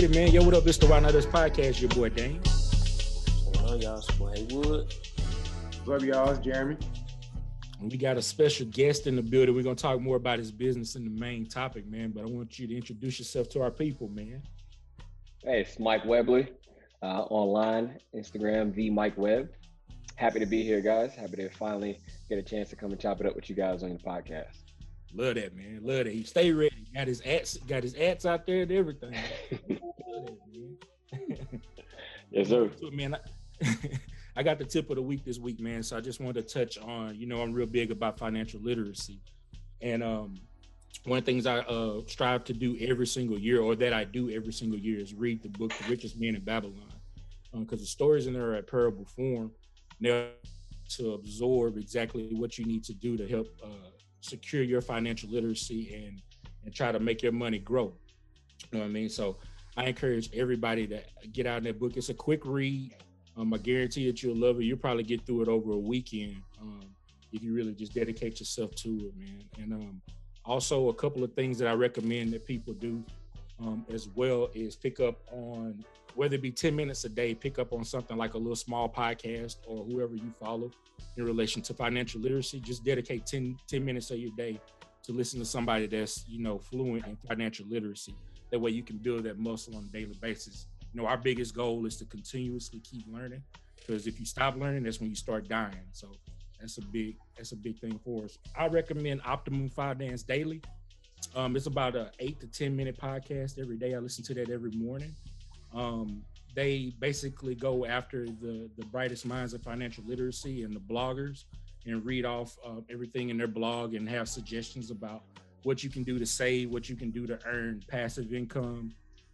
get it, man. Yo, what up? It's the Why Not Us Podcast. Your boy, Dane. What's going on, y'all? It's your boy, Haywood. What's up, y'all? It's Jeremy. We got a special guest in the building. We're going to talk more about his business and the main topic, man. But I want you to introduce yourself to our people, man. Hey, it's Mike Webley. Online, Instagram, TheMikeWeb. Happy to be here, guys. Happy to finally get a chance to come and chop it up with you guys on your podcast. Love that, man. Love that. He stay ready. Got his ads out there and everything. Love that, man. Yes, sir. Man, I got the tip of the week this week, man. So I just wanted to touch on, you know, I'm real big about financial literacy. And one of the things I strive to do every single year, or that I do every single year, is read the book, The Richest Man in Babylon. Because the stories in there are at parable form. Now, to absorb exactly what you need to do to help secure your financial literacy and try to make your money grow. You know what I mean? So I encourage everybody to get out in that book. It's a quick read. I guarantee that you'll love it. You'll probably get through it over a weekend if you really just dedicate yourself to it, man. And also a couple of things that I recommend that people do as well is pick up on, whether it be 10 minutes a day, pick up on something like a little small podcast or whoever you follow in relation to financial literacy. Just dedicate 10 minutes of your day to listen to somebody that's, you know, fluent in financial literacy. That way you can build that muscle on a daily basis. You know, our biggest goal is to continuously keep learning, because if you stop learning, that's when you start dying. So that's a big thing for us. I recommend Optimum Finance Daily. It's about an 8 to 10 minute podcast every day. I listen to that every morning. They basically go after the brightest minds of financial literacy and the bloggers, and read off everything in their blog and have suggestions about what you can do to save, what you can do to earn passive income,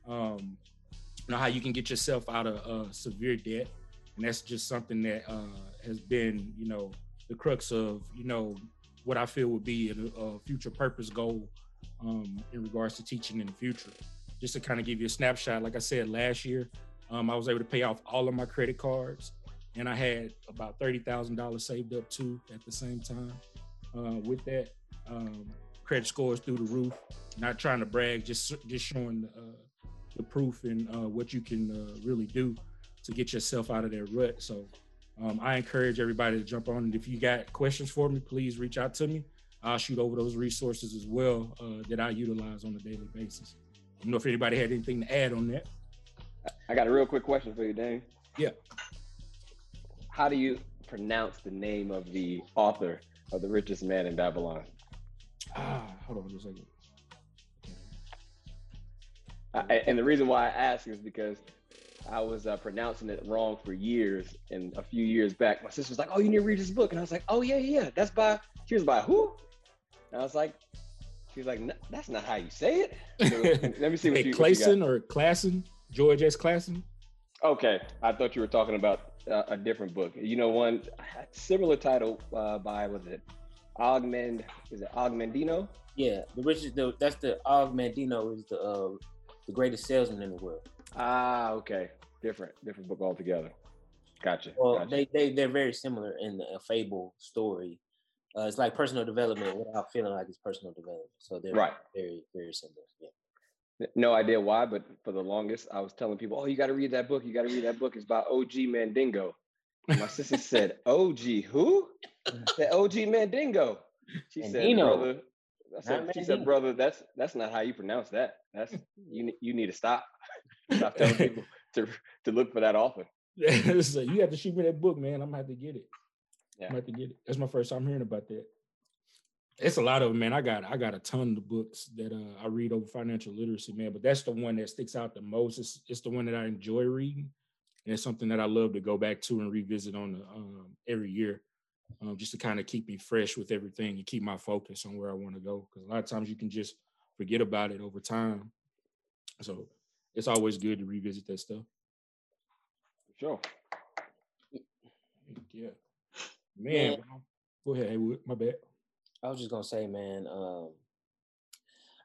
you know, how you can get yourself out of severe debt. And that's just something that has been, you know, the crux of, you know, what I feel would be a future purpose goal in regards to teaching in the future. Just to kind of give you a snapshot, like I said, last year, I was able to pay off all of my credit cards, and I had about $30,000 saved up too at the same time. With that, credit scores through the roof. Not trying to brag, just showing the proof and what you can really do to get yourself out of that rut. So I encourage everybody to jump on. And if you got questions for me, please reach out to me. I'll shoot over those resources as well that I utilize on a daily basis. I don't know if anybody had anything to add on that. I got a real quick question for you, Dane. Yeah. How do you pronounce the name of the author of The Richest Man in Babylon? Hold on just a second. And the reason why I ask is because I was pronouncing it wrong for years. And a few years back, my sister was like, oh, you need to read this book. And I was like, oh, yeah. That's by, she was by who? And I was like, she's like, no, that's not how you say it. So, let me see what Clason, George S. Clason. Okay, I thought you were talking about a different book. You know, one similar title by, was it Og Mandino? Yeah, that's the Og Mandino is the greatest salesman in the world. Ah, okay, different book altogether. Gotcha. Well, gotcha. They're very similar in the fable story. It's like personal development without feeling like it's personal development. So they're very, very similar. Yeah. No idea why, but for the longest, I was telling people, oh, you got to read that book. You got to read that book. It's by Og Mandino. My sister said, OG who? The OG Mandino. She said, brother. She said, brother, that's not how you pronounce that. That's you need to stop. Stop telling people to look for that author. So you have to shoot me that book, man. I'm going to have to get it. Yeah. I'm about to get it. That's my first time hearing about that. It's a lot of them, man. I got a ton of books that I read over financial literacy, man. But that's the one that sticks out the most. It's the one that I enjoy reading, and it's something that I love to go back to and revisit on every year, just to kind of keep me fresh with everything and keep my focus on where I want to go. Because a lot of times you can just forget about it over time. So it's always good to revisit that stuff. Sure. Yeah. Man, go ahead, Haywood. My bad. I was just gonna say, man,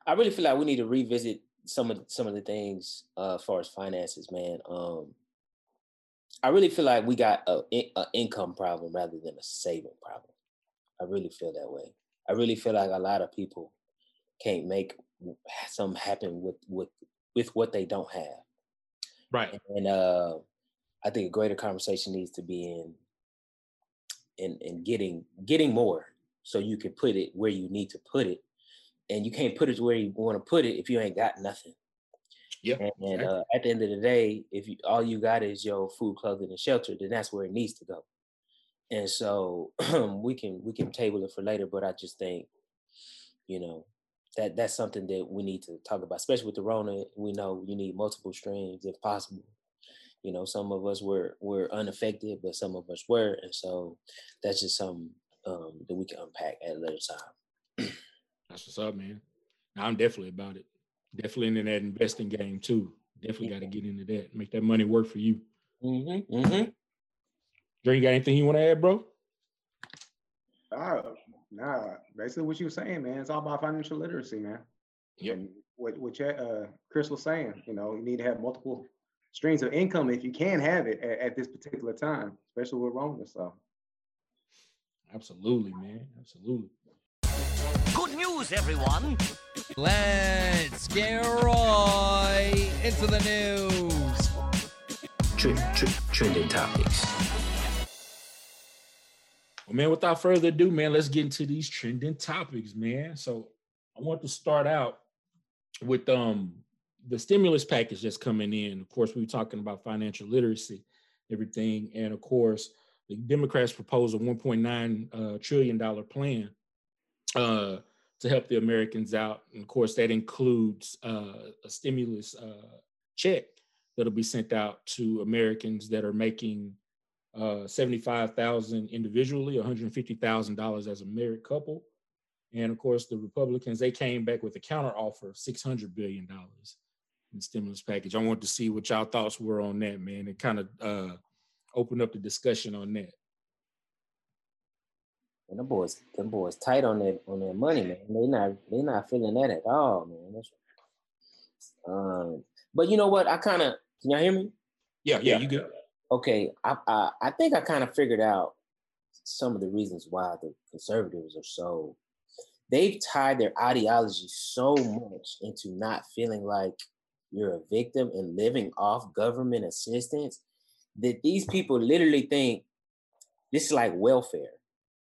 I really feel like we need to revisit some of the things as far as finances, man. I really feel like we got an income problem rather than a saving problem. I really feel that way. I really feel like a lot of people can't make something happen with what they don't have. Right. And I think a greater conversation needs to be in getting more, so you can put it where you need to put it. And you can't put it where you want to put it if you ain't got nothing. Yeah. And at the end of the day, if you, all you got is your food, clothing, and shelter, then that's where it needs to go. And so we can table it for later, but I just think, you know, that's something that we need to talk about, especially with the Rona. We know you need multiple streams if possible. You know, some of us were unaffected, but some of us were. And so that's just something that we can unpack at a later time. That's what's up, man. I'm definitely about it. Definitely into that investing game too. Definitely got to get into that. Make that money work for you. Mm-hmm. Mm-hmm. Dre, you got anything you want to add, bro? Nah. Basically what you were saying, man. It's all about financial literacy, man. Yep. And what Chris was saying, you know, you need to have multiple streams of income if you can have it at this particular time, especially with Rona. So. Absolutely, man. Absolutely. Good news, everyone. Let's get Roy into the news. Trending topics. Well, man, without further ado, man, let's get into these trending topics, man. So I want to start out with the stimulus package that's coming in. Of course, we were talking about financial literacy, everything. And of course, the Democrats proposed a $1.9 trillion plan to help the Americans out. And of course, that includes a stimulus check that'll be sent out to Americans that are making $75,000 individually, $150,000 as a married couple. And of course, the Republicans, they came back with a counteroffer of $600 billion in stimulus package. I wanted to see what y'all thoughts were on that, man, and kind of open up the discussion on that. And them boys tight on their money, man. They're not feeling that at all, man. But you know what? Can y'all hear me? Yeah, you good. Okay, I think I kind of figured out some of the reasons why the conservatives are so, they've tied their ideology so much into not feeling like you're a victim and living off government assistance that these people literally think this is like welfare.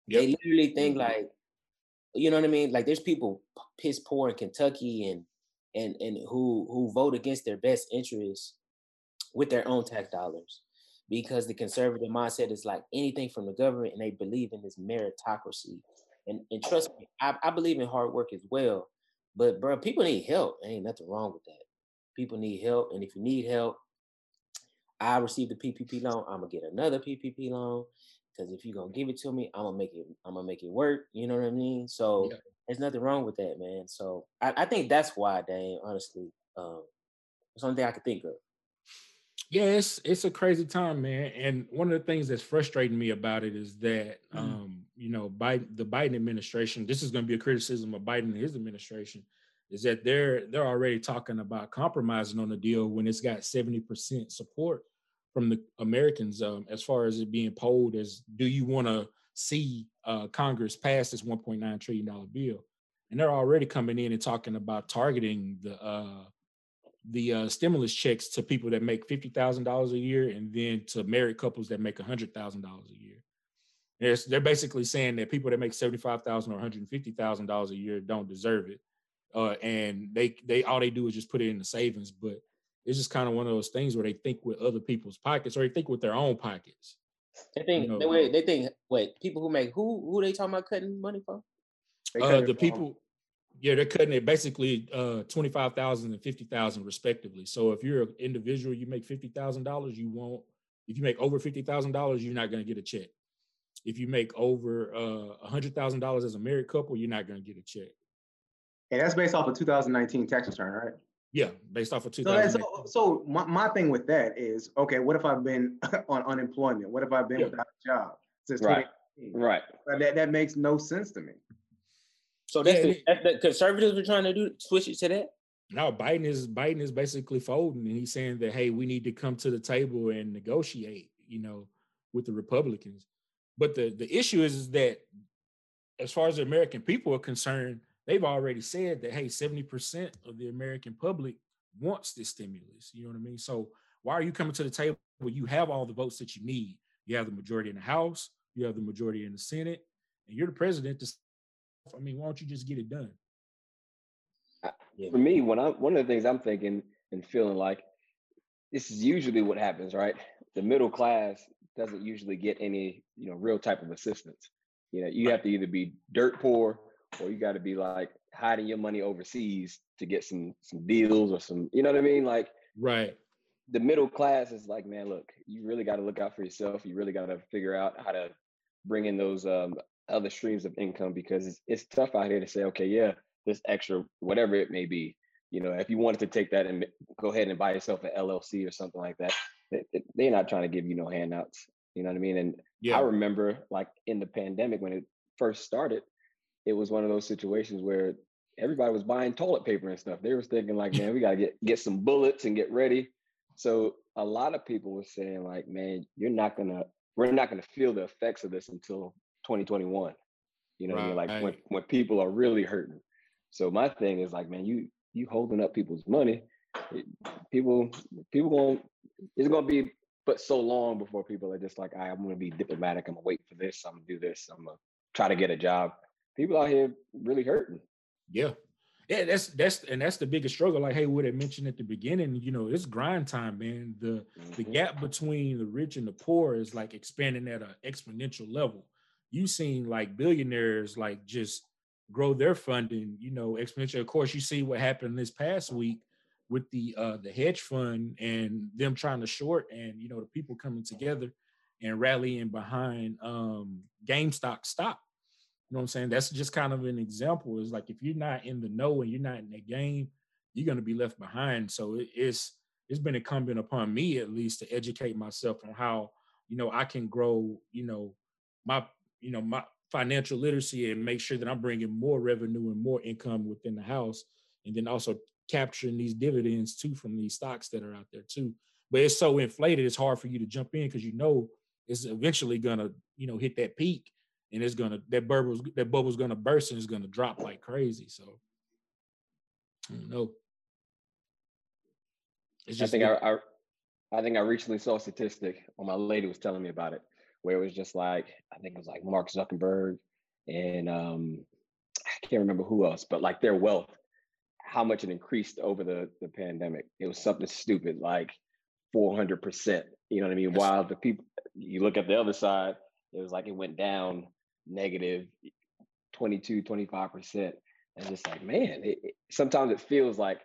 Yep. They literally think like, you know what I mean? Like there's people piss poor in Kentucky and who vote against their best interests with their own tax dollars, because the conservative mindset is like anything from the government, and they believe in this meritocracy. And trust me, I believe in hard work as well, but bro, people need help. There ain't nothing wrong with that. People need help. And if you need help, I received a PPP loan, I'm gonna get another PPP loan. Because if you're gonna give it to me, I'm gonna make it work. You know what I mean? So There's nothing wrong with that, man. So I think that's why, Dane, honestly. It's something I could think of. Yeah, it's a crazy time, man. And one of the things that's frustrating me about it is that you know, the Biden administration, this is gonna be a criticism of Biden and his administration, is that they're already talking about compromising on the deal when it's got 70% support from the Americans, as far as it being polled as, do you want to see Congress pass this $1.9 trillion bill? And they're already coming in and talking about targeting the stimulus checks to people that make $50,000 a year, and then to married couples that make $100,000 a year. They're basically saying that people that make $75,000 or $150,000 a year don't deserve it, and they all they do is just put it in the savings, but. It's just kind of one of those things where they think with other people's pockets, or they think with their own pockets. They think, you know, people who make, who they talking about cutting money from? The people, yeah, they're cutting it basically $25,000 and $50,000 respectively. So if you're an individual, you make $50,000, you won't, if you make over $50,000, you're not going to get a check. If you make over $100,000 as a married couple, you're not going to get a check. And that's based off of 2019 tax return, right? Yeah, based off of 2000. So my thing with that is, okay, what if I've been on unemployment? What if I've been without a job since 2018? Right. That makes no sense to me. So that's the conservatives are trying to do, switch it to that? No, Biden is basically folding, and he's saying that, hey, we need to come to the table and negotiate, you know, with the Republicans. But the issue is that as far as the American people are concerned, they've already said that, hey, 70% of the American public wants this stimulus. You know what I mean? So Why are you coming to the table when you have all the votes that you need? You have the majority in the House, you have the majority in the Senate, and you're the president. I mean, why don't you just get it done? For me, one of the things I'm thinking and feeling like, this is usually what happens, right? The middle class doesn't usually get any, real type of assistance. You have to either be dirt poor or you got to be like hiding your money overseas to get some deals or some, you know what I mean? Like, right. The middle class is like, man, look, you really got to look out for yourself. You really got to figure out how to bring in those other streams of income, because it's tough out here to say, okay, yeah, this extra, whatever it may be. If you wanted to take that and go ahead and buy yourself an LLC or something like that, they're not trying to give you no handouts. You know what I mean? And yeah. I remember like in the pandemic, when it first started, it was one of those situations where everybody was buying toilet paper and stuff. They were thinking like, man, we got to get some bullets and get ready. So a lot of people were saying like, man, we're not going to feel the effects of this until 2021. You know what I mean? Like when people are really hurting. So my thing is like, man, you holding up people's money, it's going to be but so long before people are just like, all right, I'm going to be diplomatic. I'm going to wait for this. I'm going to do this. I'm going to try to get a job. People out here really hurting. Yeah. Yeah. That's the biggest struggle. Like, hey, what I mentioned at the beginning, it's grind time, man. The gap between the rich and the poor is like expanding at an exponential level. You've seen like billionaires, like just grow their funding, exponentially. Of course, you see what happened this past week with the hedge fund and them trying to short, and the people coming together and rallying behind GameStop stock. You know what I'm saying? That's just kind of an example. Is like if you're not in the know and you're not in the game, you're going to be left behind. So it's been incumbent upon me at least to educate myself on how I can grow my financial literacy and make sure that I'm bringing more revenue and more income within the house, and then also capturing these dividends too from these stocks that are out there too. But it's so inflated, it's hard for you to jump in because it's eventually gonna hit that peak, and it's gonna that bubble's gonna burst and it's gonna drop like crazy. So I don't know. It's just I think I recently saw a statistic, or my lady was telling me about it, where it was just like, I think it was like Mark Zuckerberg and I can't remember who else, but like their wealth, how much it increased over the pandemic. It was something stupid, like 400%, you know what I mean? While the people, you look at the other side, it was like it went down negative 22, 25%. And just like, man, sometimes it feels like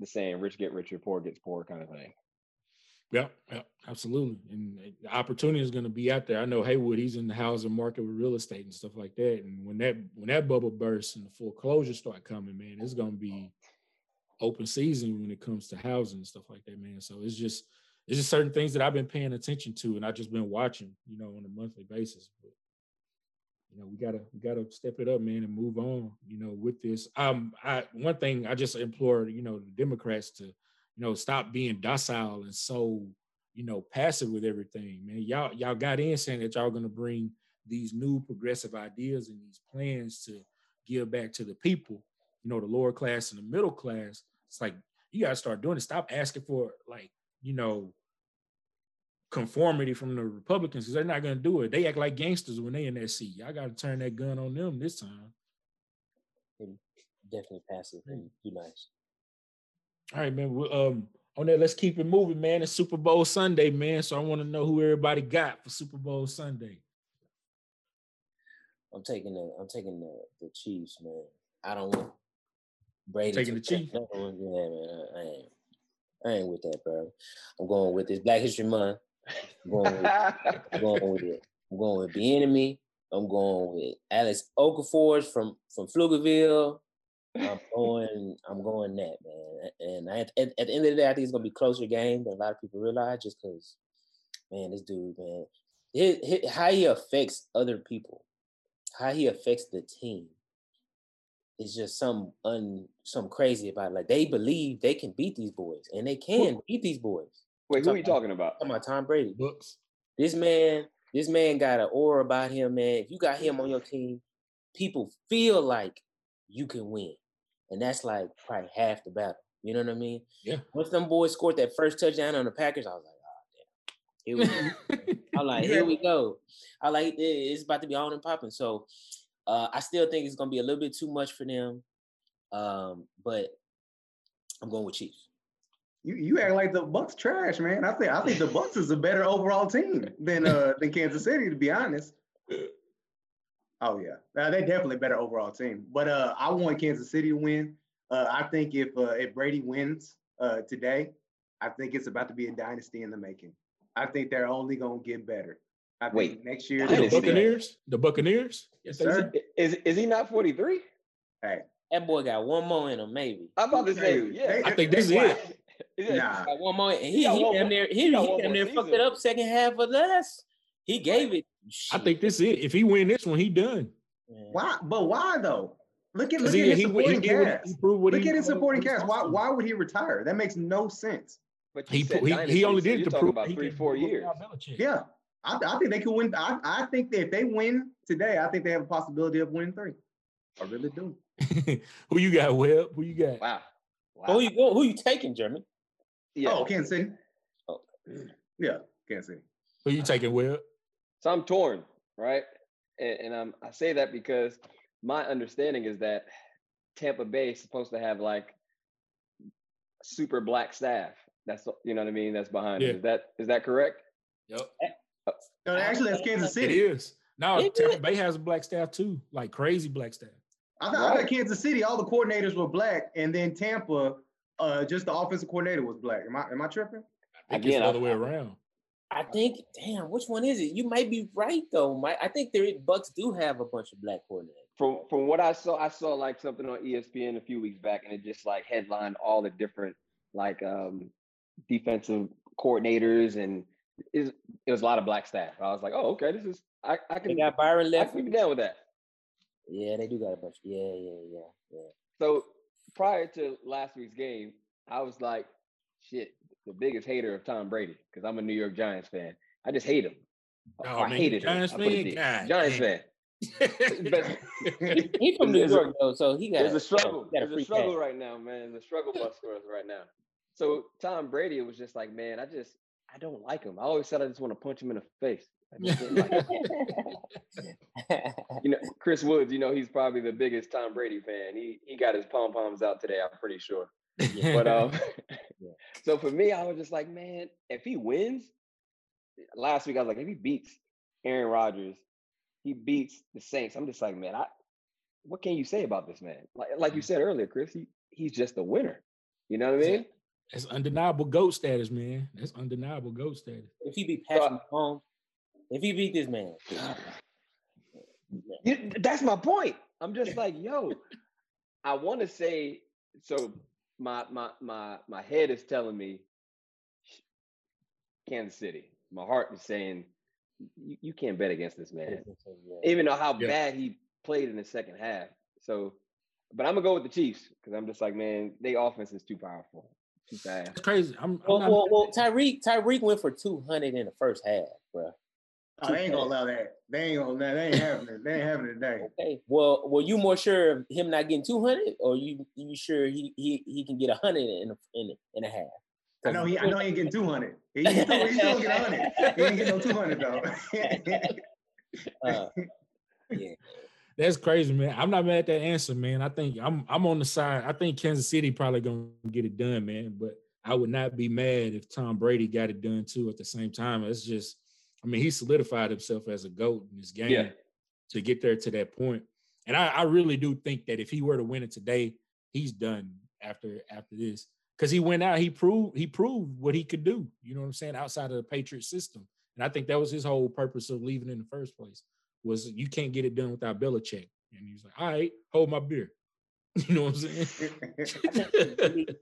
the saying, rich get richer, poor gets poor kind of thing. Yeah, absolutely. And the opportunity is going to be out there. I know Haywood, he's in the housing market with real estate and stuff like that. And when that bubble bursts and the foreclosures start coming, man, it's going to be open season when it comes to housing and stuff like that, man. So it's just certain things that I've been paying attention to, and I've just been watching, on a monthly basis. But we gotta step it up, man, and move on, with this. One thing I just implore, the Democrats to stop being docile and so, passive with everything, man. Y'all got in saying that y'all going to bring these new progressive ideas and these plans to give back to the people, the lower class and the middle class. It's like, you got to start doing it. Stop asking for, like, conformity from the Republicans, because they're not going to do it. They act like gangsters when they in that seat. Y'all got to turn that gun on them this time. Definitely passive. Be nice. All right, man. On that, let's keep it moving, man. It's Super Bowl Sunday, man. So I want to know who everybody got for Super Bowl Sunday. I'm taking the Chiefs, man. I don't want Brady. Taking the Chiefs. Yeah, man. I ain't with that, bro. I'm going with this Black History Month. I'm going with it. I'm going with the enemy. I'm going with Alex Okafor from Pflugerville. I'm going that, man. And at the end of the day, I think it's gonna be a closer game than a lot of people realize, just because, man, this dude, man, how he affects other people, how he affects the team, is just some crazy about it. Like, they believe they can beat these boys, and they can beat these boys. Wait, who are you talking about? I'm talking about Tom Brady. Books. This man got an aura about him, man. If you got him on your team, people feel like you can win. And that's like probably half the battle. You know what I mean? Yeah. Once them boys scored that first touchdown on the Packers, I was like, oh, damn. Here we go. I'm like, here we go. I like, it's about to be on and popping. So I still think it's going to be a little bit too much for them. But I'm going with Chiefs. You act like the Bucs trash, man. I think the Bucs is a better overall team than Kansas City, to be honest. Oh yeah, they're definitely a better overall team. But I want Kansas City to win. I think if Brady wins today, I think it's about to be a dynasty in the making. I think they're only gonna get better. I think next year the Buccaneers. Yes, sir. Is he not 43? Hey, that boy got one more in him, maybe. I'm about to say, yeah. I think this is it. Nah, like one more. He damn near fucked it up second half of last. He gave it. Shit. I think this is it. If he win this one, he done. Why? But why though? Look at his supporting cast. Why would he retire? That makes no sense. But he only did it to prove about 3 or 4 years. Yeah, I think they could win. I think that if they win today, I think they have a possibility of winning 3. I really do. Who you got, Webb? Who you got? Wow. Who you taking, Jeremy? Yeah. Oh, Kansas City. Oh. Yeah, Kansas City. Who you taking, Webb? So I'm torn, right? And I say that because my understanding is that Tampa Bay is supposed to have like super black staff. That's, you know what I mean? That's behind it. Is that correct? Yep. No, actually, that's Kansas City. It is. No, Tampa Bay has a black staff too, like crazy black staff. I thought Kansas City, all the coordinators were black, and then Tampa, just the offensive coordinator was black. Am I tripping? Again, all the way around. I think, damn, which one is it? You might be right though, Mike. I think the Bucks do have a bunch of black coordinators. From what I saw like something on ESPN a few weeks back, and it just like headlined all the different like defensive coordinators, and it was a lot of black staff. I was like, oh, okay, this is I can be down with that. Yeah, they do got a bunch. Yeah. So prior to last week's game, I was like, shit, the biggest hater of Tom Brady, because I'm a New York Giants fan. I just hate him. Giants fan. He's from New York, though, so he got a struggle. There's a struggle right now, man. There's a struggle bus for us right now. So Tom Brady was just like, man, I don't like him. I always said I just want to punch him in the face. You know, Chris Woods, you know, he's probably the biggest Tom Brady fan. He got his pom-poms out today, I'm pretty sure. But so for me, I was just like, man, if he wins, last week I was like, if he beats Aaron Rodgers, he beats the Saints, I'm just like, man, what can you say about this man? Like you said earlier, Chris, he's just a winner. You know what I mean? That's undeniable GOAT status, man. That's undeniable GOAT status. If he beat Patrick Mahomes, if he beat this man. That's my point. I'm just like, yo, I want to say, so my head is telling me Kansas City. My heart is saying, you can't bet against this man, even though how bad he played in the second half. So, but I'm going to go with the Chiefs because I'm just like, man, their offense is too powerful. Too fast. It's crazy. Tyreek went for 200 in the first half, bro. Oh, they ain't gonna allow that. They ain't having it. They ain't having it today. Okay. Well, were you more sure of him not getting 200, or you sure he can get 100 in a half? I know he ain't getting 200. He still get 100. He ain't getting no 200 though. Yeah. That's crazy, man. I'm not mad at that answer, man. I think I'm on the side. I think Kansas City probably gonna get it done, man. But I would not be mad if Tom Brady got it done too at the same time. It's just. I mean, he solidified himself as a GOAT in this game to get there to that point. And I really do think that if he were to win it today, he's done after this. Because he went out, he proved what he could do, you know what I'm saying, outside of the Patriots system. And I think that was his whole purpose of leaving in the first place was you can't get it done without Belichick. And he was like, all right, hold my beer. You know what I'm saying?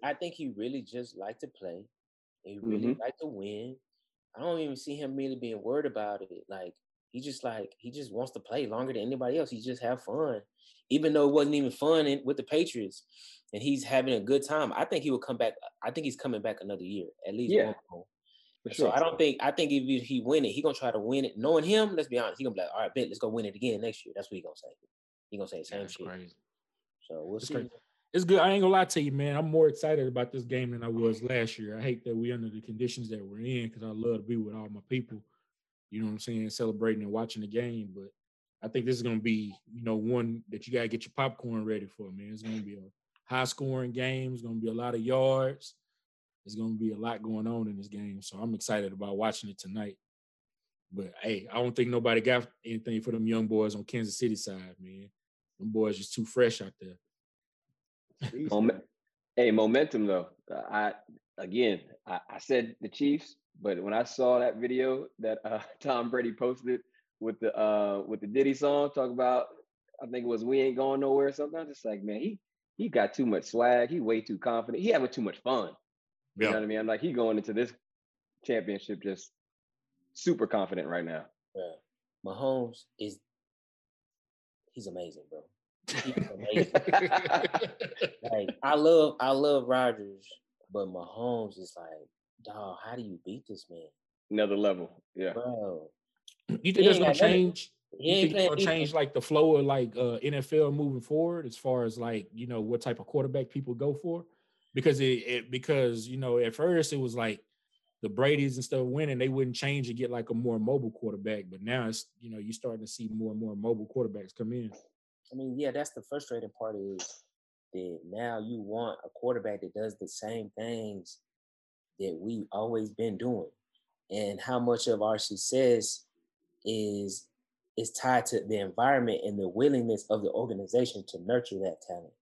I think he really just liked to play. He really liked to win. I don't even see him really being worried about it. Like, he just wants to play longer than anybody else. He just have fun, even though it wasn't even fun with the Patriots. And he's having a good time. I think he will come back. I think he's coming back another year, at least one more. So I think if he win it, he's going to try to win it. Knowing him, let's be honest, he's going to be like, all right, Ben, let's go win it again next year. That's what he's going to say. He's going to say the same shit. Crazy. So we'll see. it's good. I ain't gonna lie to you, man. I'm more excited about this game than I was last year. I hate that we're under the conditions that we're in because I love to be with all my people, you know what I'm saying, celebrating and watching the game. But I think this is gonna be, you know, one that you gotta get your popcorn ready for, man. It's gonna be a high-scoring game. It's gonna be a lot of yards. There's gonna be a lot going on in this game, so I'm excited about watching it tonight. But hey, I don't think nobody got anything for them young boys on Kansas City side, man. Them boys just too fresh out there. Hey, momentum though. I said the Chiefs, but when I saw that video that Tom Brady posted with the Diddy song, talk about, I think it was "We Ain't Going Nowhere" or something. I'm just like, man, he got too much swag. He way too confident. He having too much fun. Yeah. You know what I mean? I'm like, he going into this championship just super confident right now. Yeah. Mahomes he's amazing, bro. He's amazing. Like, I love Rodgers, but Mahomes is like, dog, how do you beat this man? Another level. Yeah. Bro. You think there's gonna change? You think it's gonna change like the flow of like NFL moving forward as far as like, you know, what type of quarterback people go for? Because because you know, at first it was like the Brady's and stuff winning, they wouldn't change and get like a more mobile quarterback. But now it's, you know, you're starting to see more and more mobile quarterbacks come in. I mean, yeah, that's the frustrating part is that now you want a quarterback that does the same things that we've always been doing. And how much of our success is tied to the environment and the willingness of the organization to nurture that talent.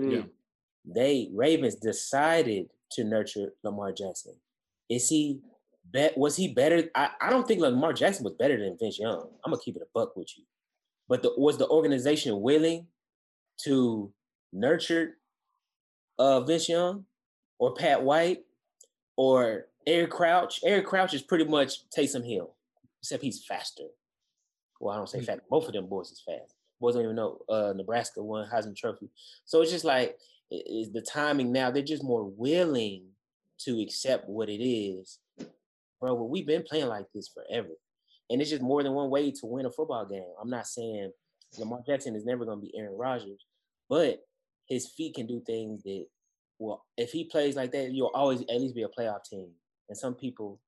Mm. Yeah. Ravens decided to nurture Lamar Jackson. Was he better? I don't think Lamar Jackson was better than Vince Young. I'm gonna keep it a buck with you. But was the organization willing to nurture Vince Young or Pat White or Eric Crouch? Eric Crouch is pretty much Taysom Hill, except he's faster. Well, I don't say fast. Both of them boys is fast. Boys don't even know Nebraska won Heisman Trophy. So it's just like, is the timing now. They're just more willing to accept what it is. Bro, we've been playing like this forever. And it's just more than one way to win a football game. I'm not saying Lamar Jackson is never going to be Aaron Rodgers, but his feet can do things that, well, if he plays like that, you'll always at least be a playoff team. And some people,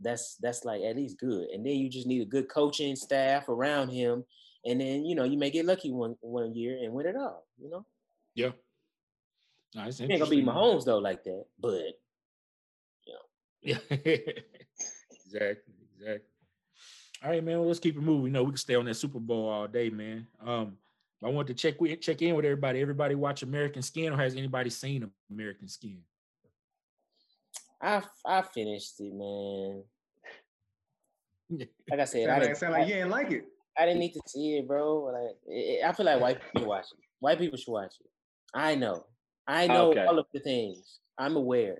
that's like at least good. And then you just need a good coaching staff around him. And then, you know, you may get lucky one year and win it all, you know? Yeah. No, it's ain't gonna be Mahomes though like that, but you know. Yeah. Exactly. All right, man. Well, let's keep it moving. You know, we can stay on that Super Bowl all day, man. I want to check in with everybody. Everybody watch American Skin, or has anybody seen American Skin? I finished it, man. Like I said, you ain't like it. I didn't need to see it, bro. Like, I feel like white people watch it. White people should watch it. I know okay. All of the things. I'm aware.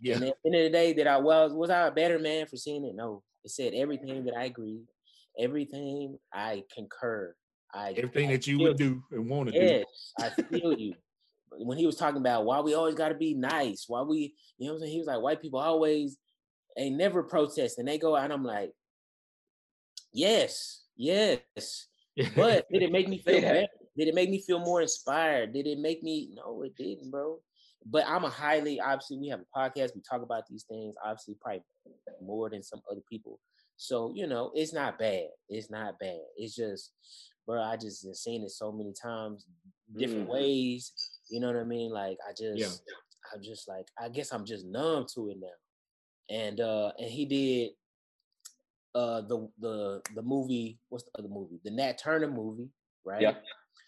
Yeah. And at the end of the day, that I was I a better man for seeing it? No. It said everything that I agree, everything I concur. Everything that you would do and want to do. Yes, I feel you. When he was talking about why we always got to be nice, why we, you know what I'm saying? He was like, white people always, they never protest. And they go out, and I'm like, yes. But did it make me feel better? Did it make me feel more inspired? Did it make me? No, it didn't, bro. But I'm a highly, obviously, we have a podcast. We talk about these things, obviously, probably more than some other people. So, you know, it's not bad. It's just, bro, I just have seen it so many times, different ways. You know what I mean? Like, I'm just like, I guess I'm just numb to it now. And he did the movie, what's the other movie? The Nat Turner movie, right? Yeah.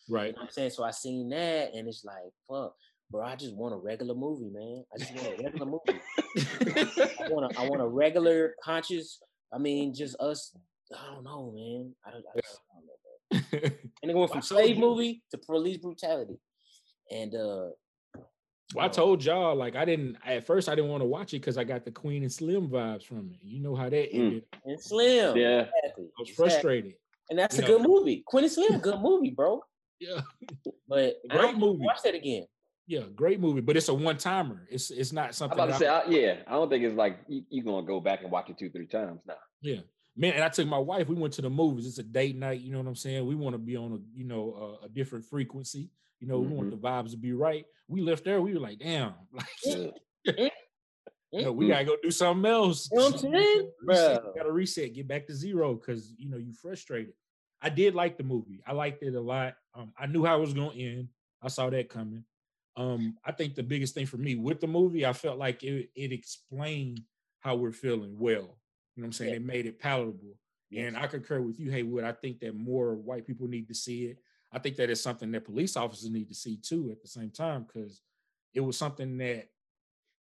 Right. You know what I'm saying? So I seen that and it's like, fuck, bro, I just want a regular movie, man. I just want a regular movie. I want a regular conscious, I mean, just us, I don't know, man. I don't know, man. And it went from slave movie to police brutality. And I told y'all, like, I didn't want to watch it because I got the Queen and Slim vibes from it. You know how that ended. And Slim. Yeah. Exactly. I was frustrated. And that's a good movie. Queen and Slim, good movie, bro. Yeah, but great movie. Watch that again. Yeah, great movie, but it's a one-timer. It's not something. I'm about to say, I don't think it's like you're gonna go back and watch it 2-3 times now. Yeah, man, and I took my wife, we went to the movies. It's a date night, you know what I'm saying? We want to be on a, you know, a different frequency. You know, we want the vibes to be right. We left there, we were like, damn. You know, we gotta go do something else. You know what I'm saying? Gotta reset, get back to zero, because you know you frustrated. I did like the movie. I liked it a lot. I knew how it was gonna end. I saw that coming. I think the biggest thing for me with the movie, I felt like it explained how we're feeling well. You know what I'm saying? Yeah. It made it palatable. Yes. And I concur with you, Haywood. I think that more white people need to see it. I think that is something that police officers need to see too at the same time, because it was something that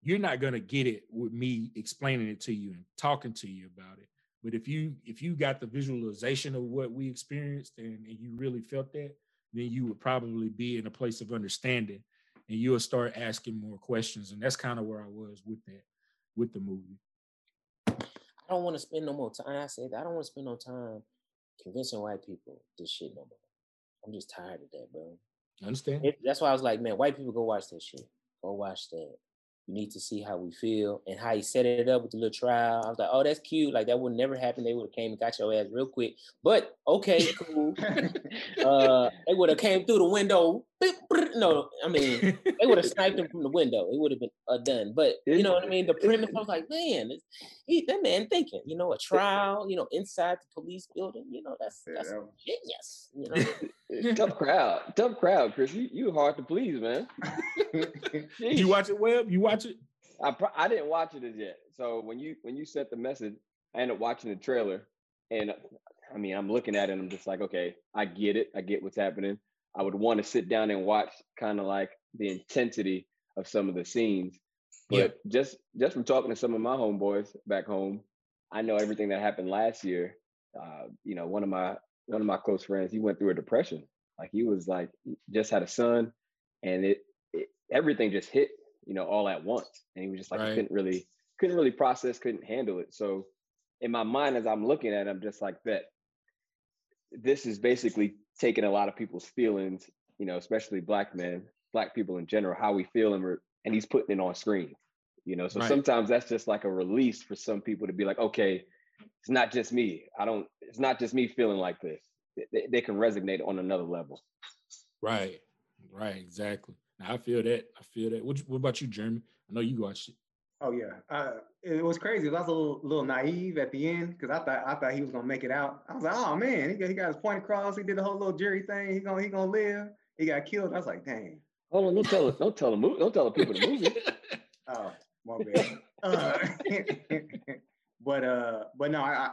you're not going to get it with me explaining it to you and talking to you about it. But if you got the visualization of what we experienced and you really felt that, then you would probably be in a place of understanding and you'll start asking more questions. And that's kind of where I was with that, with the movie. I don't want to spend no more time. I said, I don't want to spend no time convincing white people this shit no more. I'm just tired of that, bro. I understand. That's why I was like, man, white people, go watch that shit. Go watch that. You need to see how we feel and how he set it up with the little trial. I was like, oh, that's cute. Like, that would never happen. They would have came and got your ass real quick. But, okay, cool. They would have came through the window. No, I mean, they would have sniped him from the window. It would have been done. But, you know what I mean? The premise, I was like, man, that man thinking, you know, a trial, you know, inside the police building, you know, that's genius. You know? Tough crowd, Chris. You hard to please, man. You watch it, Webb? You watch it? I didn't watch it as yet. So when you sent the message, I ended up watching the trailer, and I mean, I'm looking at it and I'm just like, okay, I get it. I get what's happening. I would want to sit down and watch kind of like the intensity of some of the scenes. But just from talking to some of my homeboys back home, I know everything that happened last year. You know, one of my close friends, he went through a depression. Like, he was like, just had a son, and it everything just hit, you know, all at once. And he was just like, right. couldn't really process, couldn't handle it. So in my mind, as I'm looking at it, I'm just like, that this is basically taking a lot of people's feelings, you know, especially black men, black people in general, how we feel, and he's putting it on screen, you know? So sometimes that's just like a release for some people to be like, okay, it's not just me. It's not just me feeling like this. They can resonate on another level. Right, exactly. Now, I feel that. What about you, Jeremy? I know you watched it. Oh yeah, it was crazy. I was a little naive at the end, because I thought he was gonna make it out. I was like, oh man, he got his point across. He did the whole little jury thing. He gonna live. He got killed. I was like, dang. Hold on, don't tell the people the movie. Oh, my bad. But no, I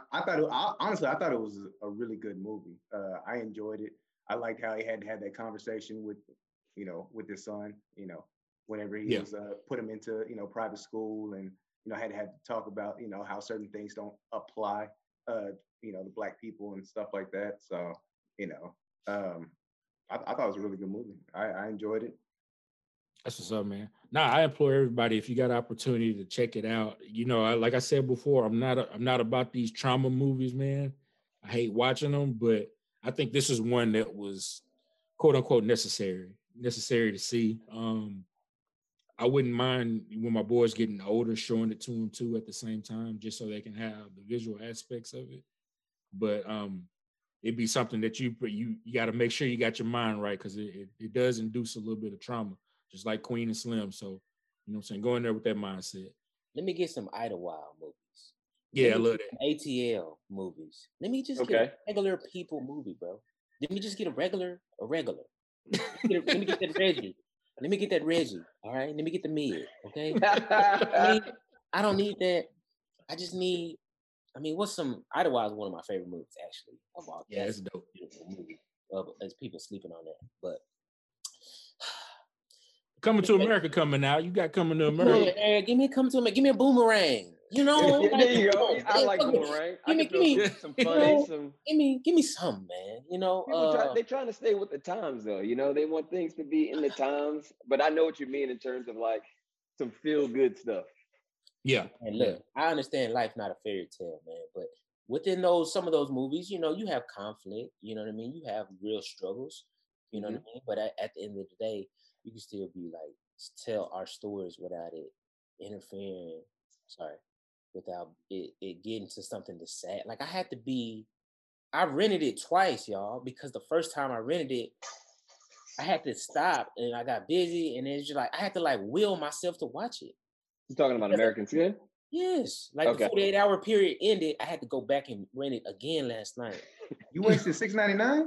honestly thought it was a really good movie. I enjoyed it. I liked how he had that conversation with his son, you know, whenever he was put him into, you know, private school, and, you know, had to talk about, you know, how certain things don't apply, you know, to black people and stuff like that. So, you know, I thought it was a really good movie. I enjoyed it. That's what's up, man. Now, I implore everybody, if you got an opportunity to check it out, you know, like I said before, I'm not about these trauma movies, man. I hate watching them, but I think this is one that was quote unquote necessary to see. I wouldn't mind, when my boy's getting older, showing it to him too at the same time, just so they can have the visual aspects of it. But it'd be something that you got to make sure you got your mind right, because it does induce a little bit of trauma, just like Queen and Slim. So, you know what I'm saying, go in there with that mindset. Let me get some Idlewild movies. Yeah, I love that. ATL movies. Let me just get a regular people movie, bro. Let me just get a regular. Let me get that Reggie. Let me get that Reggie. All right. Let me get the mid. Okay. I don't need that. I just need. I mean, what's some? Idlewild is one of my favorite movies, actually. Of all, yeah, it's a dope movie. As people sleeping on that, but Coming to America coming out. You got Coming to America. Yeah, give me Coming to America. Give me a Boomerang. You know, there you go. I like Boomerang. Give me some, man. You know, they're trying to stay with the times, though. You know, they want things to be in the times. But I know what you mean in terms of like some feel good stuff. Yeah. And look, I understand life not a fairy tale, man. But within some of those movies, you know, you have conflict. You know what I mean? You have real struggles. You know what I mean? But at the end of the day, you can still be like, tell our stories without it interfering. Sorry. without it getting to something that's sad. Like, I had to be, I rented it twice, y'all, because the first time I rented it, I had to stop and I got busy, and it's just like, I had to like will myself to watch it. You're talking about American Skin? Yes. Like, okay. The 48-hour period ended, I had to go back and rent it again last night. You wasted $6.99?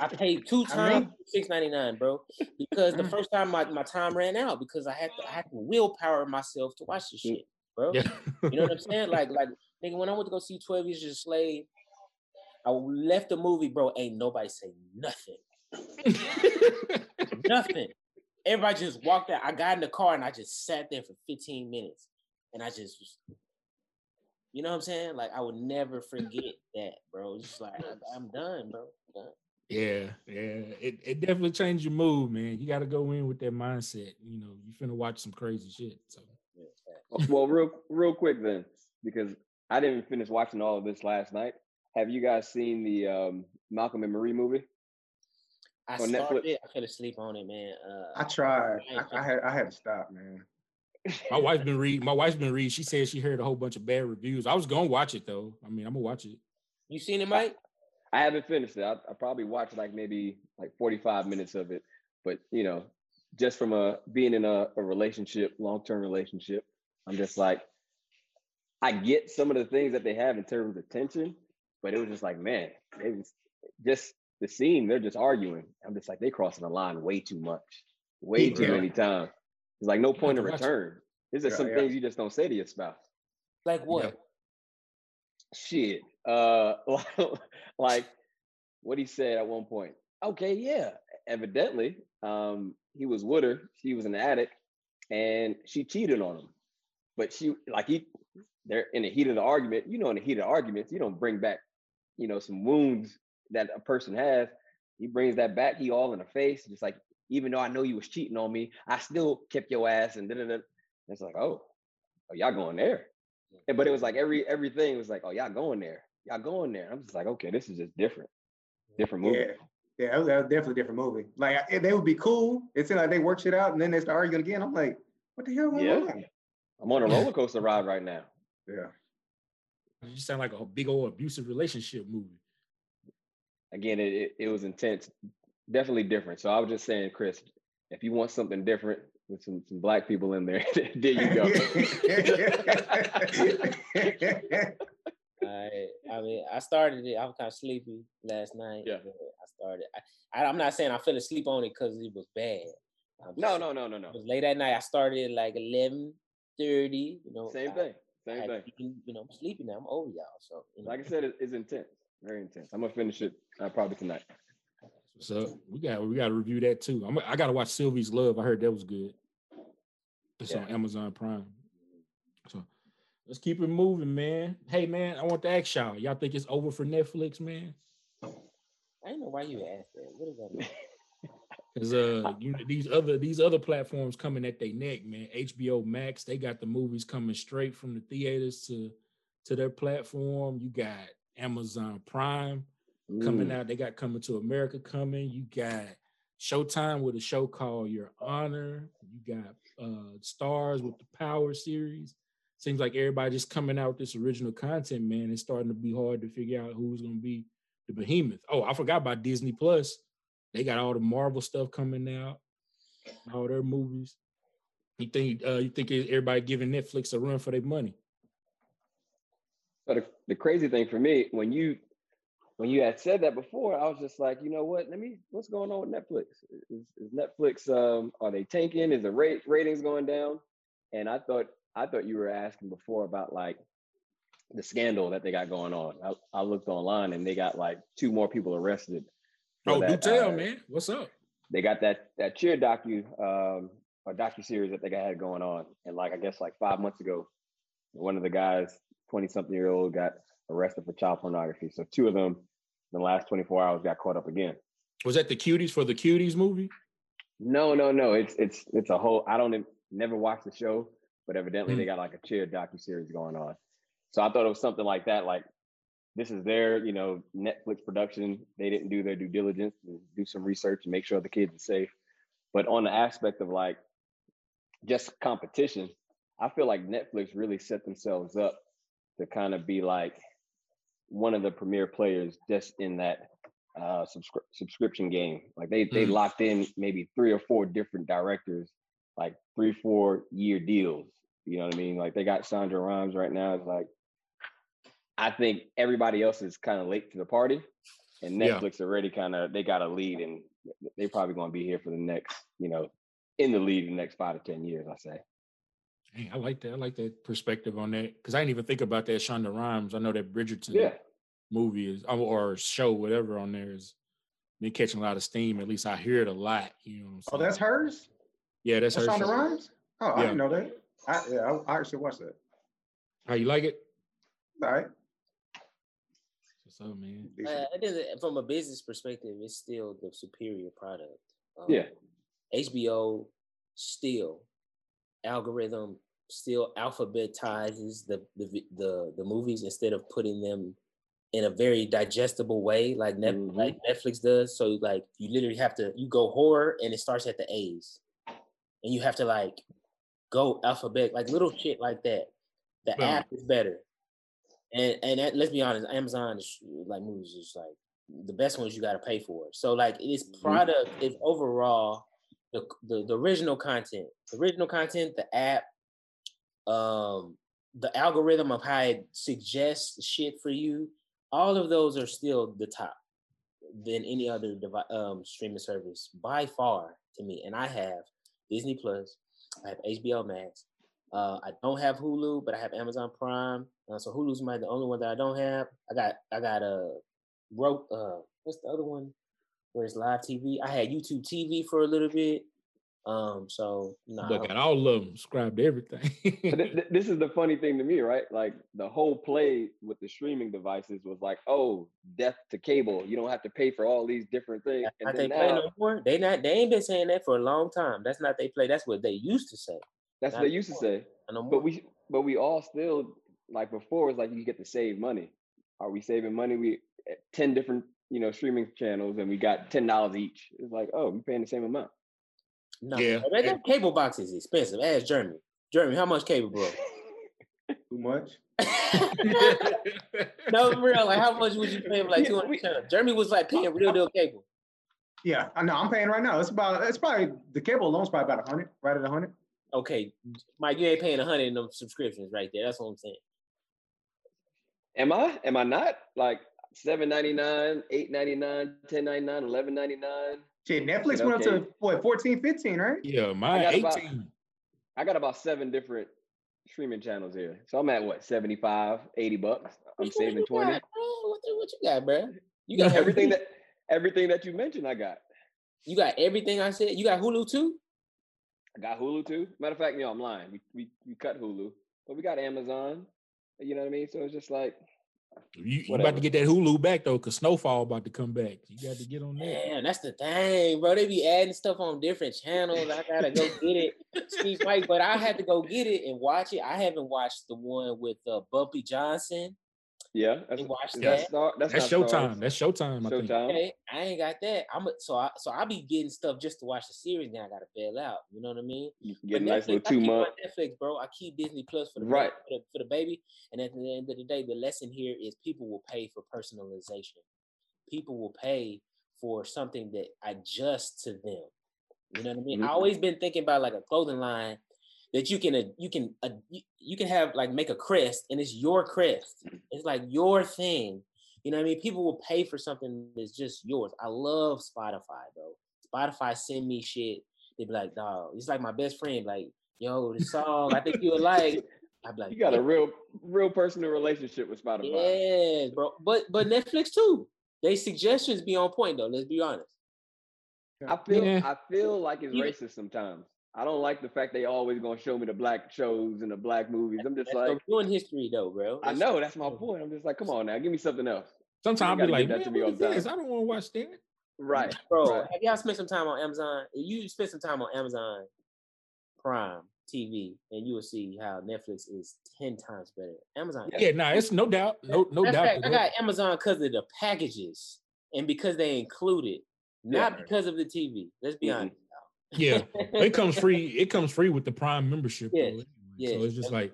I paid two times $6.99, bro. Because the first time my time ran out, because I had to willpower myself to watch this shit, bro. Yeah. You know what I'm saying? Like nigga, when I went to go see 12 Years a Slave, I left the movie, bro. Ain't nobody say nothing. Nothing. Everybody just walked out. I got in the car and I just sat there for 15 minutes. And I just, you know what I'm saying? Like, I would never forget that, bro. It's just like, I'm done, bro. I'm done. Yeah. It definitely changed your mood, man. You got to go in with that mindset. You know, you finna watch some crazy shit. So. Yeah. Well, real quick then, because I didn't finish watching all of this last night. Have you guys seen the Malcolm and Marie movie? I started Netflix? It. I fell asleep on it, man. I tried. I had to stop, man. My wife's been reading. She said she heard a whole bunch of bad reviews. I was gonna watch it though. I mean, I'm gonna watch it. You seen it, Mike? I haven't finished it. I probably watched maybe 45 minutes of it. But you know, just from being in a relationship, long-term relationship, I'm just like, I get some of the things that they have in terms of tension, but it was just like, man, they just the scene. They're just arguing. I'm just like, they crossing the line way too much, way too many times. It's like no point of return. There's just some things you just don't say to your spouse. Like what? Yeah. Shit. Like what he said at one point. Okay, yeah. Evidently, he was with her. She was an addict, and she cheated on him. But she, like he, they're in the heat of the argument. You know, in the heat of arguments, you don't bring back, you know, some wounds that a person has. He brings that back. He all in the face, just like, even though I know you was cheating on me, I still kept your ass and da-da-da. It's like, oh, y'all going there. But it was like everything was like, oh, y'all going there. Y'all going there. I'm just like, okay, this is just different movie. Yeah, that was definitely a different movie. Like, they would be cool. It seemed like they work shit out and then they start arguing again. I'm like, what the hell going on? I'm on a roller coaster ride right now. Yeah. You sound like a big old abusive relationship movie. Again, it was intense. Definitely different. So I was just saying, Chris, if you want something different with some black people in there, there you go. I mean, I started it. I was kind of sleepy last night. Yeah. I started. I'm not saying I fell asleep on it because it was bad. No. It was late at night. I started at like 11:30. You know, same thing. You know, I'm sleepy now. I'm over y'all. So you know. Like I said, it's intense. Very intense. I'm gonna finish it probably tonight. So we got to review that too. I got to watch Sylvie's Love. I heard that was good. It's on Amazon Prime. So let's keep it moving, man. Hey, man, I want to ask y'all think it's over for Netflix, man? I don't know why you asked that. What does that mean? Because you know, these other platforms coming at their neck, man. HBO Max, they got the movies coming straight from the theaters to their platform. You got Amazon Prime coming out. They got Coming to America coming. You got Showtime with a show called Your Honor. You got Stars with the Power series. Seems like everybody just coming out with this original content, man. It's starting to be hard to figure out who's going to be the behemoth. Oh, I forgot about Disney Plus. They got all the Marvel stuff coming out, all their movies. You think everybody giving Netflix a run for their money? But the crazy thing for me, when you had said that before, I was just like, you know what? What's going on with Netflix? Is Netflix, are they tanking? Is the ratings going down? And I thought you were asking before about like the scandal that they got going on. I looked online and they got like 2 more people arrested. Oh, do tell, man. What's up? They got that Cheer docu-series that they had going on. And like, I guess like 5 months ago, one of the guys, 20-something-year-old, got arrested for child pornography. So 2 of them in the last 24 hours got caught up again. Was that the Cuties for the Cuties movie? No. It's a whole, I don't never watched the show, but evidently they got like a Cheer docuseries going on. So I thought it was something like that. Like this is their, you know, Netflix production. They didn't do their due diligence and do some research and make sure the kids are safe. But on the aspect of like just competition, I feel like Netflix really set themselves up to kind of be like one of the premier players just in that subscription game. Like they locked in maybe 3 or 4 different directors, like 3-4 year deals. You know what I mean? Like they got Shonda Rhimes right now. It's like, I think everybody else is kind of late to the party, and Netflix already kind of, they got a lead, and they probably going to be here for the next, you know, in the lead the next 5 to 10 years, I say. Dang, I like that. I like that perspective on that, because I didn't even think about that Shonda Rhimes. I know that Bridgerton movie is, or show, whatever, on there has been catching a lot of steam. At least I hear it a lot. You know. Oh, that's hers? Yeah, that's hers. Shonda Rhimes? Oh, yeah. I didn't know that. I actually watched that. How you like it? All right. What's up, man? I think from a business perspective, it's still the superior product. HBO still algorithm still alphabetizes the movies instead of putting them in a very digestible way like like Netflix does. So like you literally have to, you go horror and it starts at the A's, and you have to like go alphabet, like little shit like that. The app is better. And let's be honest, Amazon is like movies, is like the best ones you got to pay for. So like it's product, it's overall the original content, the app, the algorithm of how it suggests shit for you. All of those are still the top than any other streaming service by far to me. And I have Disney Plus, I have HBO Max. I don't have Hulu, but I have Amazon Prime. So Hulu's the only one that I don't have. I got what's the other one where it's live TV? I had YouTube TV for a little bit. Look at all of them, subscribe to everything. This is the funny thing to me, right? Like the whole play with the streaming devices was like, oh, death to cable. You don't have to pay for all these different things. And they play no more. They ain't been saying that for a long time. That's not they play. That's what they used to say. That's what they used to say. But we all still, like before, it's like you get to save money. Are we saving money? We 10 different, you know, streaming channels, and we got $10 each. It's like, oh, we're paying the same amount. No, that cable box is expensive. Ask Jeremy. Jeremy, how much cable, bro? Too much. No, for real. Like, how much would you pay for like 200? Jeremy was like paying real deal cable. Yeah, I know. I'm paying right now. It's probably the cable alone's probably about 100, right at 100. Okay, Mike, you ain't paying 100 in them subscriptions right there. That's what I'm saying. Am I? Am I not? Like $7.99, $8.99, $10.99, $11.99. Shit, Netflix went up to what, $14.15, right? Yeah, mine I got about 7 different streaming channels here, so I'm at what, $75, $80. I'm saving 20. What you got, bro? You got everything that you mentioned. I got. You got everything I said. You got Hulu too. I got Hulu too. Matter of fact, you know, I'm lying. We cut Hulu, but we got Amazon. You know what I mean? So it's just like you about to get that Hulu back though, cause Snowfall about to come back. You got to get on that. Damn, that's the thing, bro. They be adding stuff on different channels. I gotta go get it. Steve Mike, but I had to go get it and watch it. I haven't watched the one with Bumpy Johnson. Yeah, that's Showtime. That's Showtime. I think. Okay, I ain't got that. So I be getting stuff just to watch the series. Now I gotta bail out. You know what I mean? You can get a nice little 2 months. Netflix, bro. I keep Disney Plus for the baby. And at the end of the day, the lesson here is people will pay for personalization. People will pay for something that adjusts to them. You know what I mean? Mm-hmm. I always been thinking about like a clothing line that you can have like make a crest, and it's your crest. It's like your thing. You know what I mean? People will pay for something that's just yours. I love Spotify, bro. Spotify send me shit. They be like, dog, it's like my best friend. Like, yo, this song, I think you would like. I be like, you got a real personal relationship with Spotify. Yes, bro. But Netflix too. They suggestions be on point though. Let's be honest. I feel like it's racist sometimes. I don't like the fact they always gonna show me the black shows and the black movies. I'm just like doing history though, bro. I know that's my point. I'm just like, come on now, give me something else. Sometimes I'll be like, man, I don't want to watch that. Right, bro. Right. Have y'all spent some time on Amazon? You spend some time on Amazon Prime TV, and you will see how Netflix is 10 times better. Amazon. Yeah, nah, it's no doubt, no doubt. Fact, I got Amazon because of the packages and because they include it, not because of the TV. Let's be honest. Yeah, it comes free. It comes free with the Prime membership. Yes. Anyway. Yes. So it's just like